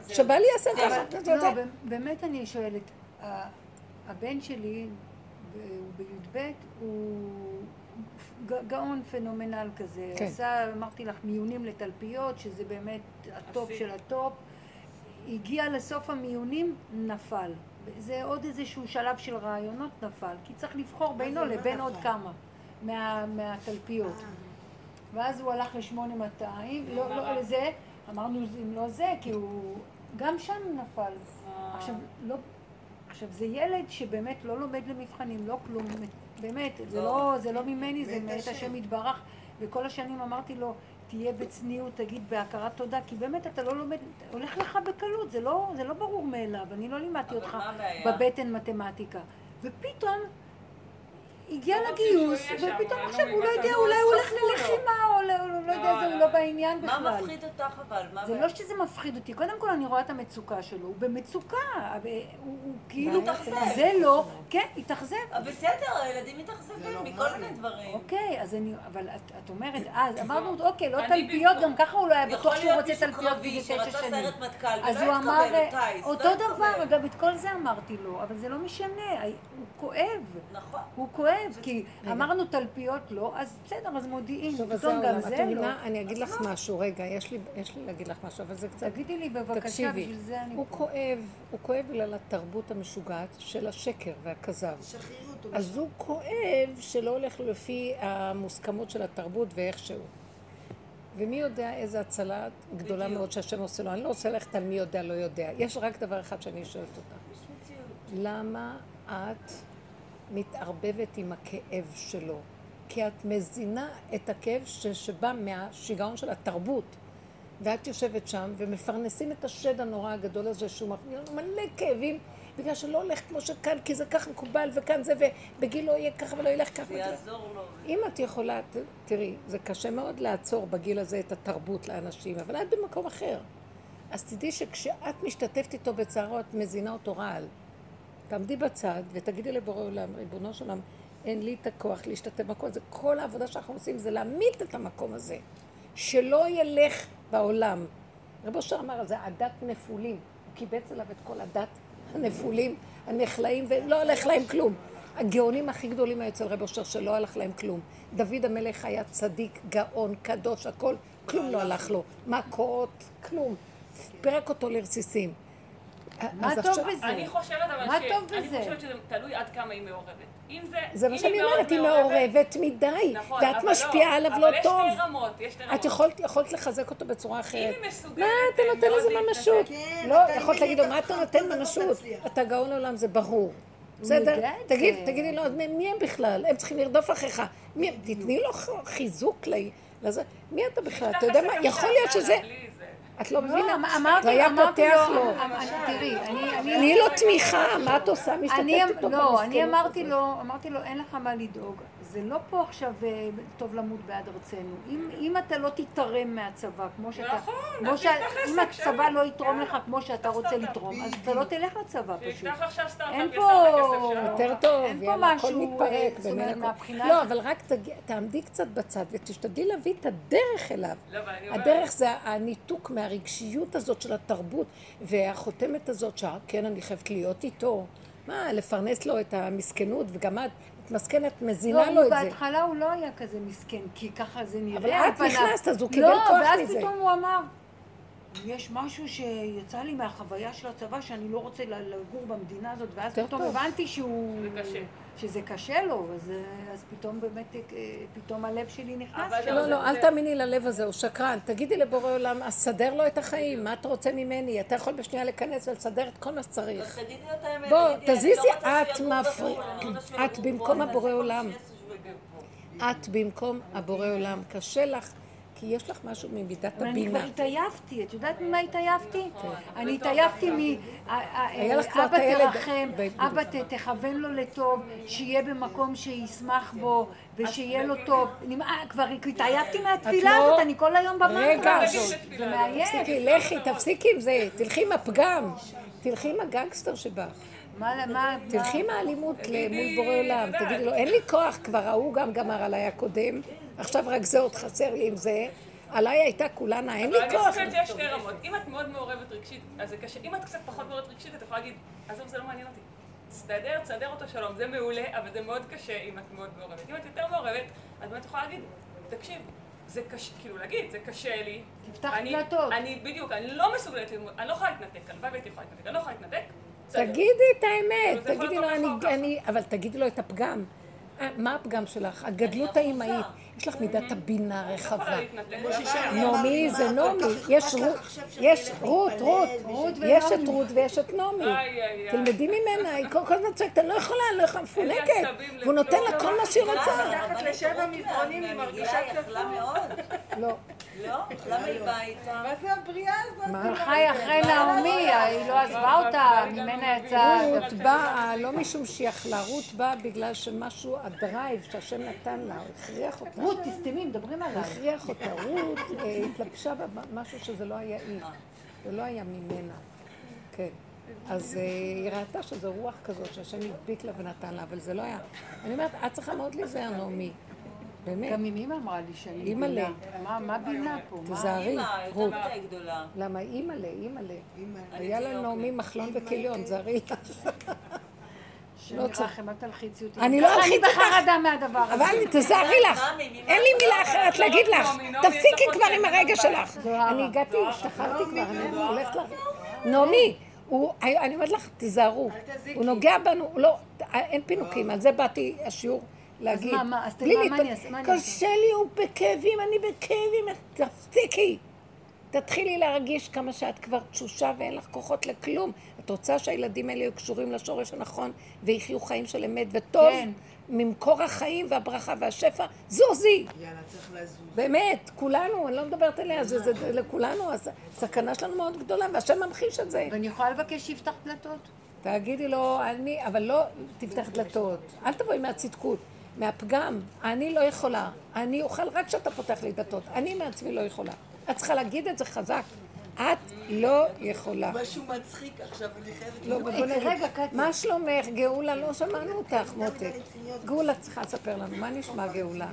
שבא לי יעשה ככה. לא, באמת אני שואלת, הבן שלי, הוא בי"ב, הוא גאון פנומנל כזה, עשה, אמרתי לך, מיונים לתלפיות, שזה באמת הטופ של הטופ, הגיע לסוף המיונים, נפל. זה עוד איזשהו שלב של רעיונות נפל, כי צריך לבחור בינו לבין עוד כמה מהתלפיות. ואז הוא הלך ל-שמונה מאתיים, לא, לא לזה, אמרנו אם לא זה, כי הוא גם שם נפל. עכשיו, לא, עכשיו זה ילד שבאמת לא לומד למבחנים, לא כלום, באמת, זה לא, זה לא ממני, זה מאת השם יתברך, וכל השנים אמרתי לו, תהיה בצניעות, תגיד בהכרת תודה, כי באמת אתה לא לומד, הולך לך בקלות, זה לא, זה לא ברור מאליו, אני לא לימדתי אותך בבטן מתמטיקה, ופתאום הגיע לגיוס, ופתאום עכשיו הוא לא יודע, אולי הוא הולך ללחימה, או לא יודע, זה הוא לא בעניין בכלל. מה מפחיד אותך אבל? זה לא שזה מפחיד אותי, קודם כל אני רואה את המצוקה שלו, הוא במצוקה, הוא כאילו, זה לא, כן, התאכזב. בסדר, הילדים התאכזבים מכל מיני דברים. אוקיי, אז אני, אבל את אומרת, אז אמרנו, אוקיי, לא תלפיות, גם ככה הוא לא היה בטוח שהוא רוצה תלפיות בגיל תשע שנים. יכול להיות מישהו קרבי שרצה סרט מטכ"ל, אז הוא אמר, אותו דבר, אגב, את כל זה אמרתי לו, אבל זה לא משנה, הוא כואב, הוא כואב. כי אמרנו תלפיות לא, אז בסדר, אז מודיעים, פתאום גם זה לא. אני אגיד לך משהו, רגע, יש לי להגיד לך משהו, אבל זה קצת... תגידי לי בבקשה, בשביל זה אני... הוא כואב, הוא כואב בגלל התרבות המשוגעת של השקר והכזב. אז הוא כואב שלא הולך לפי המוסכמות של התרבות ואיך שהוא. ומי יודע איזה הצלה גדולה מאוד שהשם עושה לו, אני לא רוצה ללכת על מי יודע, לא יודע. יש רק דבר אחד שאני שואלת אותך. למה את... מתערבבת עם הכאב שלו, כי את מזינה את הכאב שבא מהשיגעון של התרבות, ואת יושבת שם ומפרנסים את השד הנורא הגדול הזה שהוא מלא כאבים, בגלל שלא הולך כמו שכאן, כי זה כך מקובל וכאן זה, ובגיל לא יהיה ככה ולא ילך ככה. זה יעזור לו. אם את יכולה, תראי, זה קשה מאוד לעצור בגיל הזה את התרבות לאנשים, אבל את במקום אחר. אז תדעי שכשאת משתתפת איתו בצערו, את מזינה אותו רעל. תעמדי בצד ותגידי לבורא עולם, ריבונו של עולם, אין לי את הכוח להשתתף במקום הזה. כל העבודה שאנחנו עושים זה להעמיד את המקום הזה, שלא ילך בעולם. רב אושר אמר, זה עדת נפולים. הוא קיבץ אליו את כל עדת הנפולים, הנחלאים, ולא הלך להם כלום. הגאונים הכי גדולים היו אצל רב אושר שלא הלך להם כלום. דוד המלך היה צדיק, גאון, קדוש, הכל, כלום לא הלך לו. מכות, כלום. פירק אותו לרסיסים. מה טוב בזה? אני חושבת אבל ש... אני חושבת שזה תלוי עד כמה היא מעורבת. אם זה... זה מה שאני אומרת, היא מעורבת מדי. ואת משפיעה עליו לא טוב. אבל יש שתי רמות, יש שתי רמות. את יכולת לחזק אותו בצורה אחרת. מה, אתה נותן לזה ממשות? לא, יכולת להגיד לו, מה אתה נותן ממשות? אתה גאון עולם, זה ברור. בסדר? תגידי לו, מי הם בכלל? הם צריכים לרדוף אחריך. תתני לו חיזוק לזה. מי אתה בכלל? אתה יודע מה? יכול להיות שזה... את לא מבינה, זה היה פותח לו. תראי, אני לא תמיכה, מה את עושה? משתתפת אותו. לא, אני אמרתי לו, אמרתי לו, אין לך מה לדאוג. זה לא פה עכשיו טוב למות בעד ארצנו. אם אתה לא תתרם מהצבא, כמו שאתה... נכון. אם הצבא לא יתרום לך כמו שאתה רוצה לתרום, אז אתה לא תלך לצבא פשוט. אין פה... יותר טוב, יאללה, הכל מתפרק. לא, אבל רק תעמדי קצת בצד ותשתדלי להביא את הדרך אליו. הדרך זה הניתוק מה... הרגשיות הזאת של התרבות והחותמת הזאת שכן אני חייבת להיות איתו, מה, לפרנס לו את המסכנות וגם את מסכנת מזינה לו את זה. לא, בהתחלה הוא לא היה כזה מסכן כי ככה זה נראה. אבל את נכנסת אז הוא קיבל כוח מזה. לא, ואז פתאום הוא אמר יש משהו שיצא לי מהחוויה של הצבא שאני לא רוצה לגור במדינה הזאת ואז פתאום הבנתי שהוא... שזה קשה לו, אז פתאום באמת, פתאום הלב שלי נכנס שלו. לא, לא, אל תאמיני ללב הזה, הוא שקרן. תגידי לבורא עולם, אז סדר לו את החיים, מה את רוצה ממני? אתה יכול בשנייה לכנס ולסדר את כל מה שצריך. בוא, תזיזי, את מפריע. את במקום הבורא עולם. את במקום הבורא עולם. קשה לך. כי יש לך משהו ממידת הבינה. אני כבר התעייפתי, את יודעת ממה התעייפתי? אני התעייפתי מ... אבא תרחם, אבא תכוון לו לטוב, שיהיה במקום שישמח בו, ושיהיה לו טוב. כבר התעייפתי מהתפילה הזאת, אני כל היום במנטרה הזאת. זה מעייף. תפסיקי, לכי, תפסיקי עם זה, תלכי עם הפגם, תלכי עם הגנגסטר שבך. תלכי עם האלימות מול בורא עולם, תגידי לו, אין לי כוח כבר, ההוא גם גמר עליי הקודם. עכשיו רק זה עוד חסר לי עם זה, עליי הייתה כולנה, אין לי כוח. אבל אני חושבת שיש שתי רמות. אם את מאוד מעורבת רגשית, אז זה קשה. אם את קצת פחות מעורבת רגשית, את יכולה להגיד, עזוב, זה לא מעניין אותי. תסתדר, תסדר אותו שלום, זה מעולה, אבל זה מאוד קשה אם את מאוד מעורבת. אם את יותר מעורבת, אז מה את יכולה להגיד? תקשיב, זה קשה, כאילו להגיד, זה קשה לי. תפתח פלטות. אני בדיוק, אני לא מסוגלת, אני לא יכולה להתנתק, הלוואי והייתי יכולה להתנתק, אני לא יכולה להתנתק. תגידי את האמת, תגידי לו, אני, אבל תגידי לו את הפגם. מה הפגם שלך? הגדלות האימהית. יש לך מידת הבינה רחבה. נעמי זה נעמי. יש רות, רות. יש את רות ויש את נעמי. תלמדי ממנה, היא כל הזמן צועקת, אני לא יכולה, אני לא יכולה, מפונקת. והוא נותן לה כל מה שהיא רוצה. היא מתחת לשבע מזרונים, היא מרגישה כפול. לא. לא? למה היא באה איתה? מה זה הבריאה הזאת? מה? חי אחרי נעמי, היא לא עזבה אותה, ממנה יצאה. רות באה, לא משום שהיא אכלה, רות באה בגלל שמשהו, הדרייב שהשם נתן לה, הכריח אותה. רות, תסתימים, מדברים עליו. הכריח אותה, רות התלבשה במשהו שזה לא היה אי, זה לא היה ממנה. כן. אז היא ראתה שזו רוח כזאת שהשם הדביק לה ונתן לה, אבל זה לא היה. אני אומרת, את צריכה מאוד להיזהר, נעמי. גם אם אמא אמרה לי שאני אימאלה, מה בינה פה? תזערי, רות. למה אימאלה, אימאלה. היה לה נעמי מחלון וכיליון, זערי. לא צריך. אני לא הולכית בחרדה מהדבר הזה. אבל תזערי לך, אין לי מילה אחרת להגיד לך. תפסיקי כבר עם הרגע שלך. אני הגעתי, השתחררתי כבר, אני הולכת לך. נעמי, אני אומרת לך, תזערו. הוא נוגע בנו, לא, אין פינוקים, על זה באתי השיעור. להגיד, בלי להתפלט, קשה לי, הוא בכאבים, אני בכאבים, תפסיקי. תתחילי להרגיש כמה שאת כבר תשושה ואין לך כוחות לכלום. את רוצה שהילדים האלה יהיו קשורים לשורש הנכון ויחיו חיים של אמת וטוב, ממקור החיים והברכה והשפע, זוזי. יאללה, צריך לזוז. באמת, כולנו, אני לא מדברת עליה, זה לכולנו, הסכנה שלנו מאוד גדולה והשם ממחיש את זה. ואני יכולה לבקש שיפתח דלתות? תגידי לו, אבל לא תפתח דלתות, אל תבואי מהצדקות. מהפגם, אני לא יכולה, אני אוכל רק שאתה פותח לי דלתות, אני מעצמי לא יכולה. את צריכה להגיד את זה חזק, את לא יכולה. משהו מצחיק עכשיו, אני חייבת... מה שלומך, גאולה? לא שמענו אותך, מותק. גאולה צריכה לספר לנו, מה נשמע גאולה?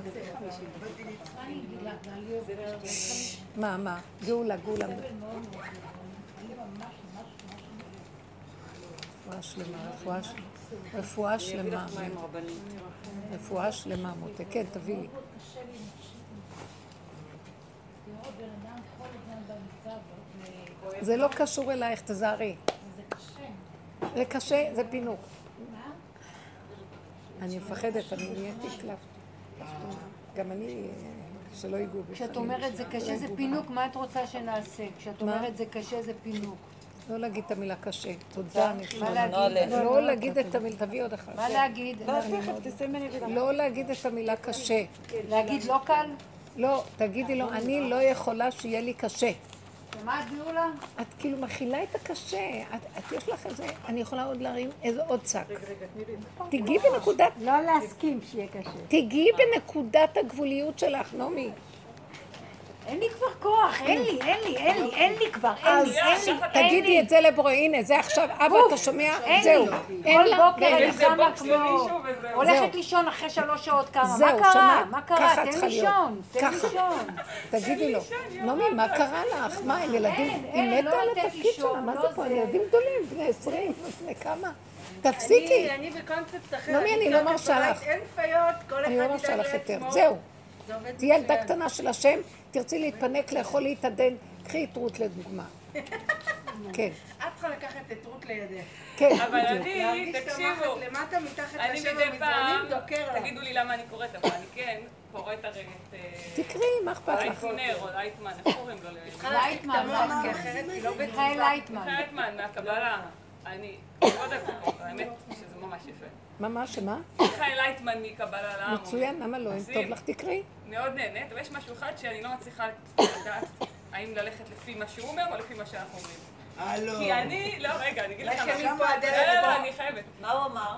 מה, מה? גאולה, גאולה. רפואה שלמה, רפואה שלמה. רפואה שלמה. רפואה שלמה, מותה. כן, תביא לי. מאוד קשה לי להמשיך. לראות בן אדם כל הזמן במצב. זה לא קשור אלייך, תזערי. זה קשה. זה קשה, זה פינוק. מה? אני מפחדת, אני נהייתי קלפת. גם אני... שלא ייגעו בפנים. כשאת אומרת זה קשה, זה פינוק, מה את רוצה שנעשה? כשאת אומרת זה קשה, זה פינוק. לא להגיד את המילה קשה, תודה, נשמע. לא להגיד את המילה, תביא עוד אחת. מה להגיד? לא להגיד את המילה קשה. להגיד לא קל? לא, תגידי לו, אני לא יכולה שיהיה לי קשה. ומה את גאולה? את כאילו מכילה את הקשה, את יש לך איזה, אני יכולה עוד להרים איזה עוד צק. תגיעי בנקודת... לא להסכים שיהיה קשה. תגיעי בנקודת הגבוליות שלך, נעמי. אין לי כבר כוח, אין לי, אין לי, אין לי, אין לי כבר, אין לי, אין לי, תגידי את זה לבורא, הנה, זה עכשיו, אבא, אתה שומע? זהו, אין לה, כל בוקר אני קמה כמו, הולכת לישון אחרי שלוש שעות כמה, מה קרה? מה קרה? תן לישון, תן לישון. תגידי לו, נעמי, מה קרה לך? מה, הם ילדים, היא מתה על התפקיד שלה, מה זה פה? ילדים גדולים, בני עשרים, בני כמה? תפסיקי. אני בקונספט אחר, אני לא מרשה לך, אני לא מרשה לך יותר, זהו. תהיה ילדה קטנה של השם, תרצי להתפנק, לאכול, להתעדן, קחי את רות לדוגמה. כן. את צריכה לקחת את רות לידך. כן. אבל אני, תקשיבו, אני מדי פעם, תגידו לי למה אני קוראת, אבל אני כן קוראת הרי את... תקראי, מה אכפת לך? אייטמנר או אייטמן, איך קוראים לו? אייטמן, מיכאל אייטמן. מיכאל אייטמן, מהקבלה. אני מאוד אקוראת, האמת שזה ממש יפה. מה, שמה? מיכאל אייטמן מקבלה לעם. מצוין, למה לא? אם טוב לך תקראי. מאוד נהנית, ויש משהו אחד שאני לא מצליחה לדעת האם ללכת לפי מה שהוא אומר או לפי מה שאנחנו אומרים. הלו. כי אני, לא, רגע, אני אגיד לך משהו. לא, אני חייבת. מה הוא אמר?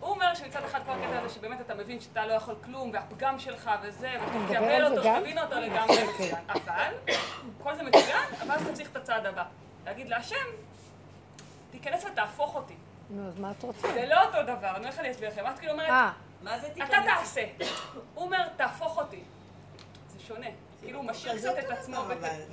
הוא אומר שמצד אחד כל הקטע הזה שבאמת אתה מבין שאתה לא יכול כלום, והפגם שלך וזה, ואתה תקבל אותו, שתבין אותו לגמרי מצוין. אבל, כל זה מצוין, אבל אתה צריך את הצעד הבא. להגיד להשם, תיכנס ותהפוך אותי. נו, אז מה את רוצה? זה לא אותו דבר, אני הולכה להסביר לכם. את כאילו אומרת, אתה תעשה. הוא אומר, תהפוך אותי. זה שונה. כאילו הוא משאיר קצת את עצמו.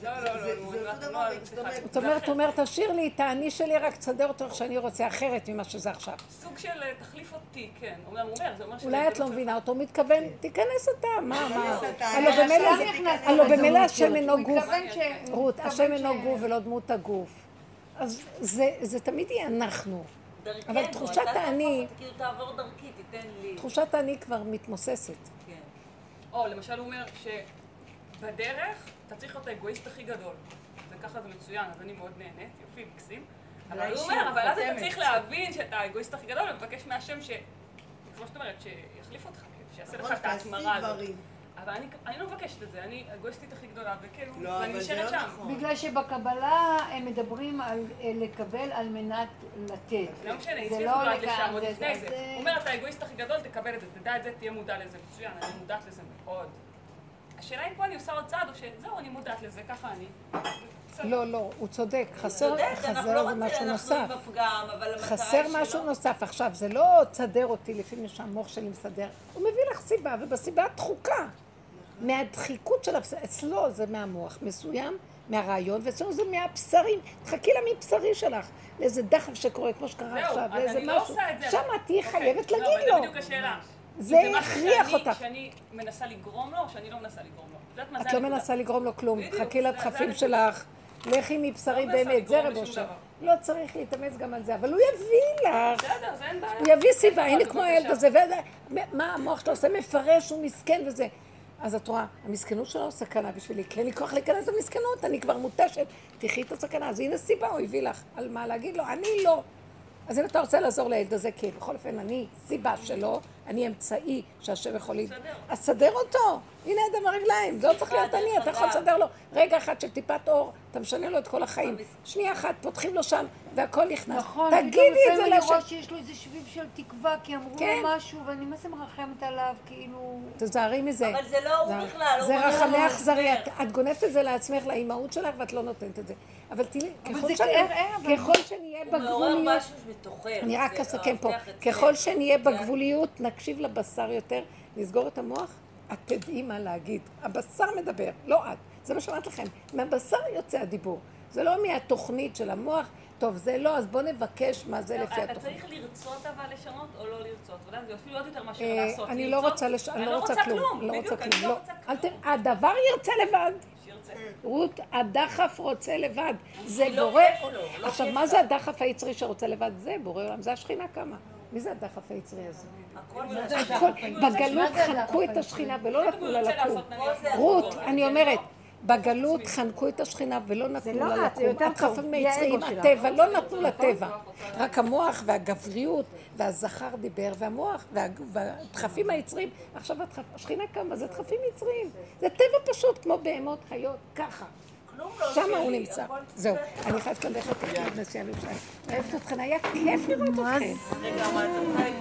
לא, לא, לא. זאת אומרת, אומרת, תשאיר לי את העני שלי, רק תסדר אותו איך שאני רוצה אחרת ממה שזה עכשיו. סוג של תחליף אותי, כן. הוא אומר, זה אומר ש... אולי את לא מבינה אותו, מתכוון, תיכנס אתה. מה, מה? הלא במילא השם אינו גוף. רות, השם אינו גוף ולא דמות הגוף. אז זה תמיד יהיה אנחנו. אבל תחושת העני... תעבור דרכי, תיתן לי. תחושת העני כבר מתמוססת. או, למשל הוא אומר שבדרך אתה צריך להיות האגואיסט הכי גדול. וככה זה מצוין, אז אני מאוד נהנית, יופי, מקסים. אבל הוא אומר, אבל אז אתה צריך להבין שאתה האגואיסט הכי גדול, ומבקש מהשם ש... כמו שאת אומרת, שיחליף אותך, שיעשה לך את ההתמרה הזאת. אבל אני לא מבקשת את זה, אני האגואיסטית הכי גדולה, וכאילו, ואני נשארת שם. בגלל שבקבלה הם מדברים על לקבל על מנת לתת. לא משנה, הצליחו להגיד לשם עוד לפני זה. הוא אומר, אתה האגואיסט הכי גדול, תקבל את זה, תדע את זה, תהיה מודע לזה, מצוין, אני מודעת לזה מאוד. השאלה אם פה אני עושה עוד צעד, או שזהו, אני מודעת לזה, ככה אני. לא, לא, הוא צודק, חסר משהו נוסף. חסר משהו נוסף. עכשיו, זה לא צדר אותי לפי מה שהמוח שלי מסדר. הוא מביא לך סיבה, ובסיבה דחוקה. מהדחיקות של הבשר, אצלו זה מהמוח מסוים, מהרעיון, ואצלו זה מהבשרים. תחכי לה מבשרי שלך, לאיזה דחף שקורה, כמו שקרה עכשיו, לאיזה משהו. שם את תהיה חייבת להגיד לו. זה הכריח אותך. שאני מנסה לגרום לו, או שאני לא מנסה לגרום לו? את לא מנסה לגרום לו כלום. תחכי לדחפים שלך, לכי מבשרים באמת, זה רבושה. לא צריך להתאמץ גם על זה, אבל הוא יביא לך. הוא יביא סיבה, הנה כמו הילד הזה. מה המוח שלו עושה? מפרש, הוא מסכן וזה. אז את רואה, המסכנות שלו סכנה בשבילי, כי אין לי כוח להיכנס למסכנות, אני כבר מותשת, תחי את הסכנה. אז הנה סיבה, הוא הביא לך על מה להגיד לו, אני לא. אז אם אתה רוצה לעזור לילד הזה, כי בכל אופן אני סיבה שלו, אני אמצעי שהשם יכול להסדר. אז סדר אותו, הנה אדם הרגליים, זה לא צריך להיות אני, אתה יכול לסדר לו. רגע אחת של טיפת אור, אתה משנה לו את כל החיים. שנייה אחת, פותחים לו שם והכל נכנס. נכון, אני גם לפעמים לראות שיש לו איזה שביב של תקווה, כי אמרו לו משהו, ואני ממש מרחמת עליו, כאילו... תזהרי מזה. אבל זה לא הוא בכלל, הוא אומר לו מסדר. את גונבת את זה לעצמך, לאימהות שלך, ואת לא נותנת את זה. אבל תראי, ככל שנהיה בגבוליות, אני רק אסכם פה, ככל שנהיה בגבוליות, נקשיב לבשר יותר, נסגור את המוח, את תדעי מה להגיד. הבשר מדבר, לא את. זה מה שאמרת לכם, מהבשר יוצא הדיבור. זה לא מהתוכנית של המוח, טוב, זה לא, אז בוא נבקש מה זה לפי התוכנית. אתה צריך לרצות אבל לשנות או לא לרצות? אולי זה אפילו עוד יותר מה שאתה לעשות. אני לא רוצה כלום, לא רוצה כלום. הדבר ירצה לבד. רות, הדחף רוצה לבד, זה בורא. עכשיו, מה זה הדחף היצרי שרוצה לבד? זה בורא עולם, זה השכינה כמה. מי זה הדחף היצרי הזה? בגלות חנקו את השכינה ולא נתנו לה לקום. רות, אני אומרת, בגלות חנקו את השכינה ולא נתנו לה לקום. הדחף היצרי עם הטבע, לא נתנו לטבע. רק המוח והגבריות והזכר דיבר, והמוח והדחפים היצרים. עכשיו השכינה כמה, זה דחפים יצריים. זה טבע פשוט, כמו בהמות, חיות, ככה. שמה הוא נמצא. זהו, אני חייבת ללכת את נסיעה לירושלים. אוהבת אתכן, היה כיף לראות אתכן.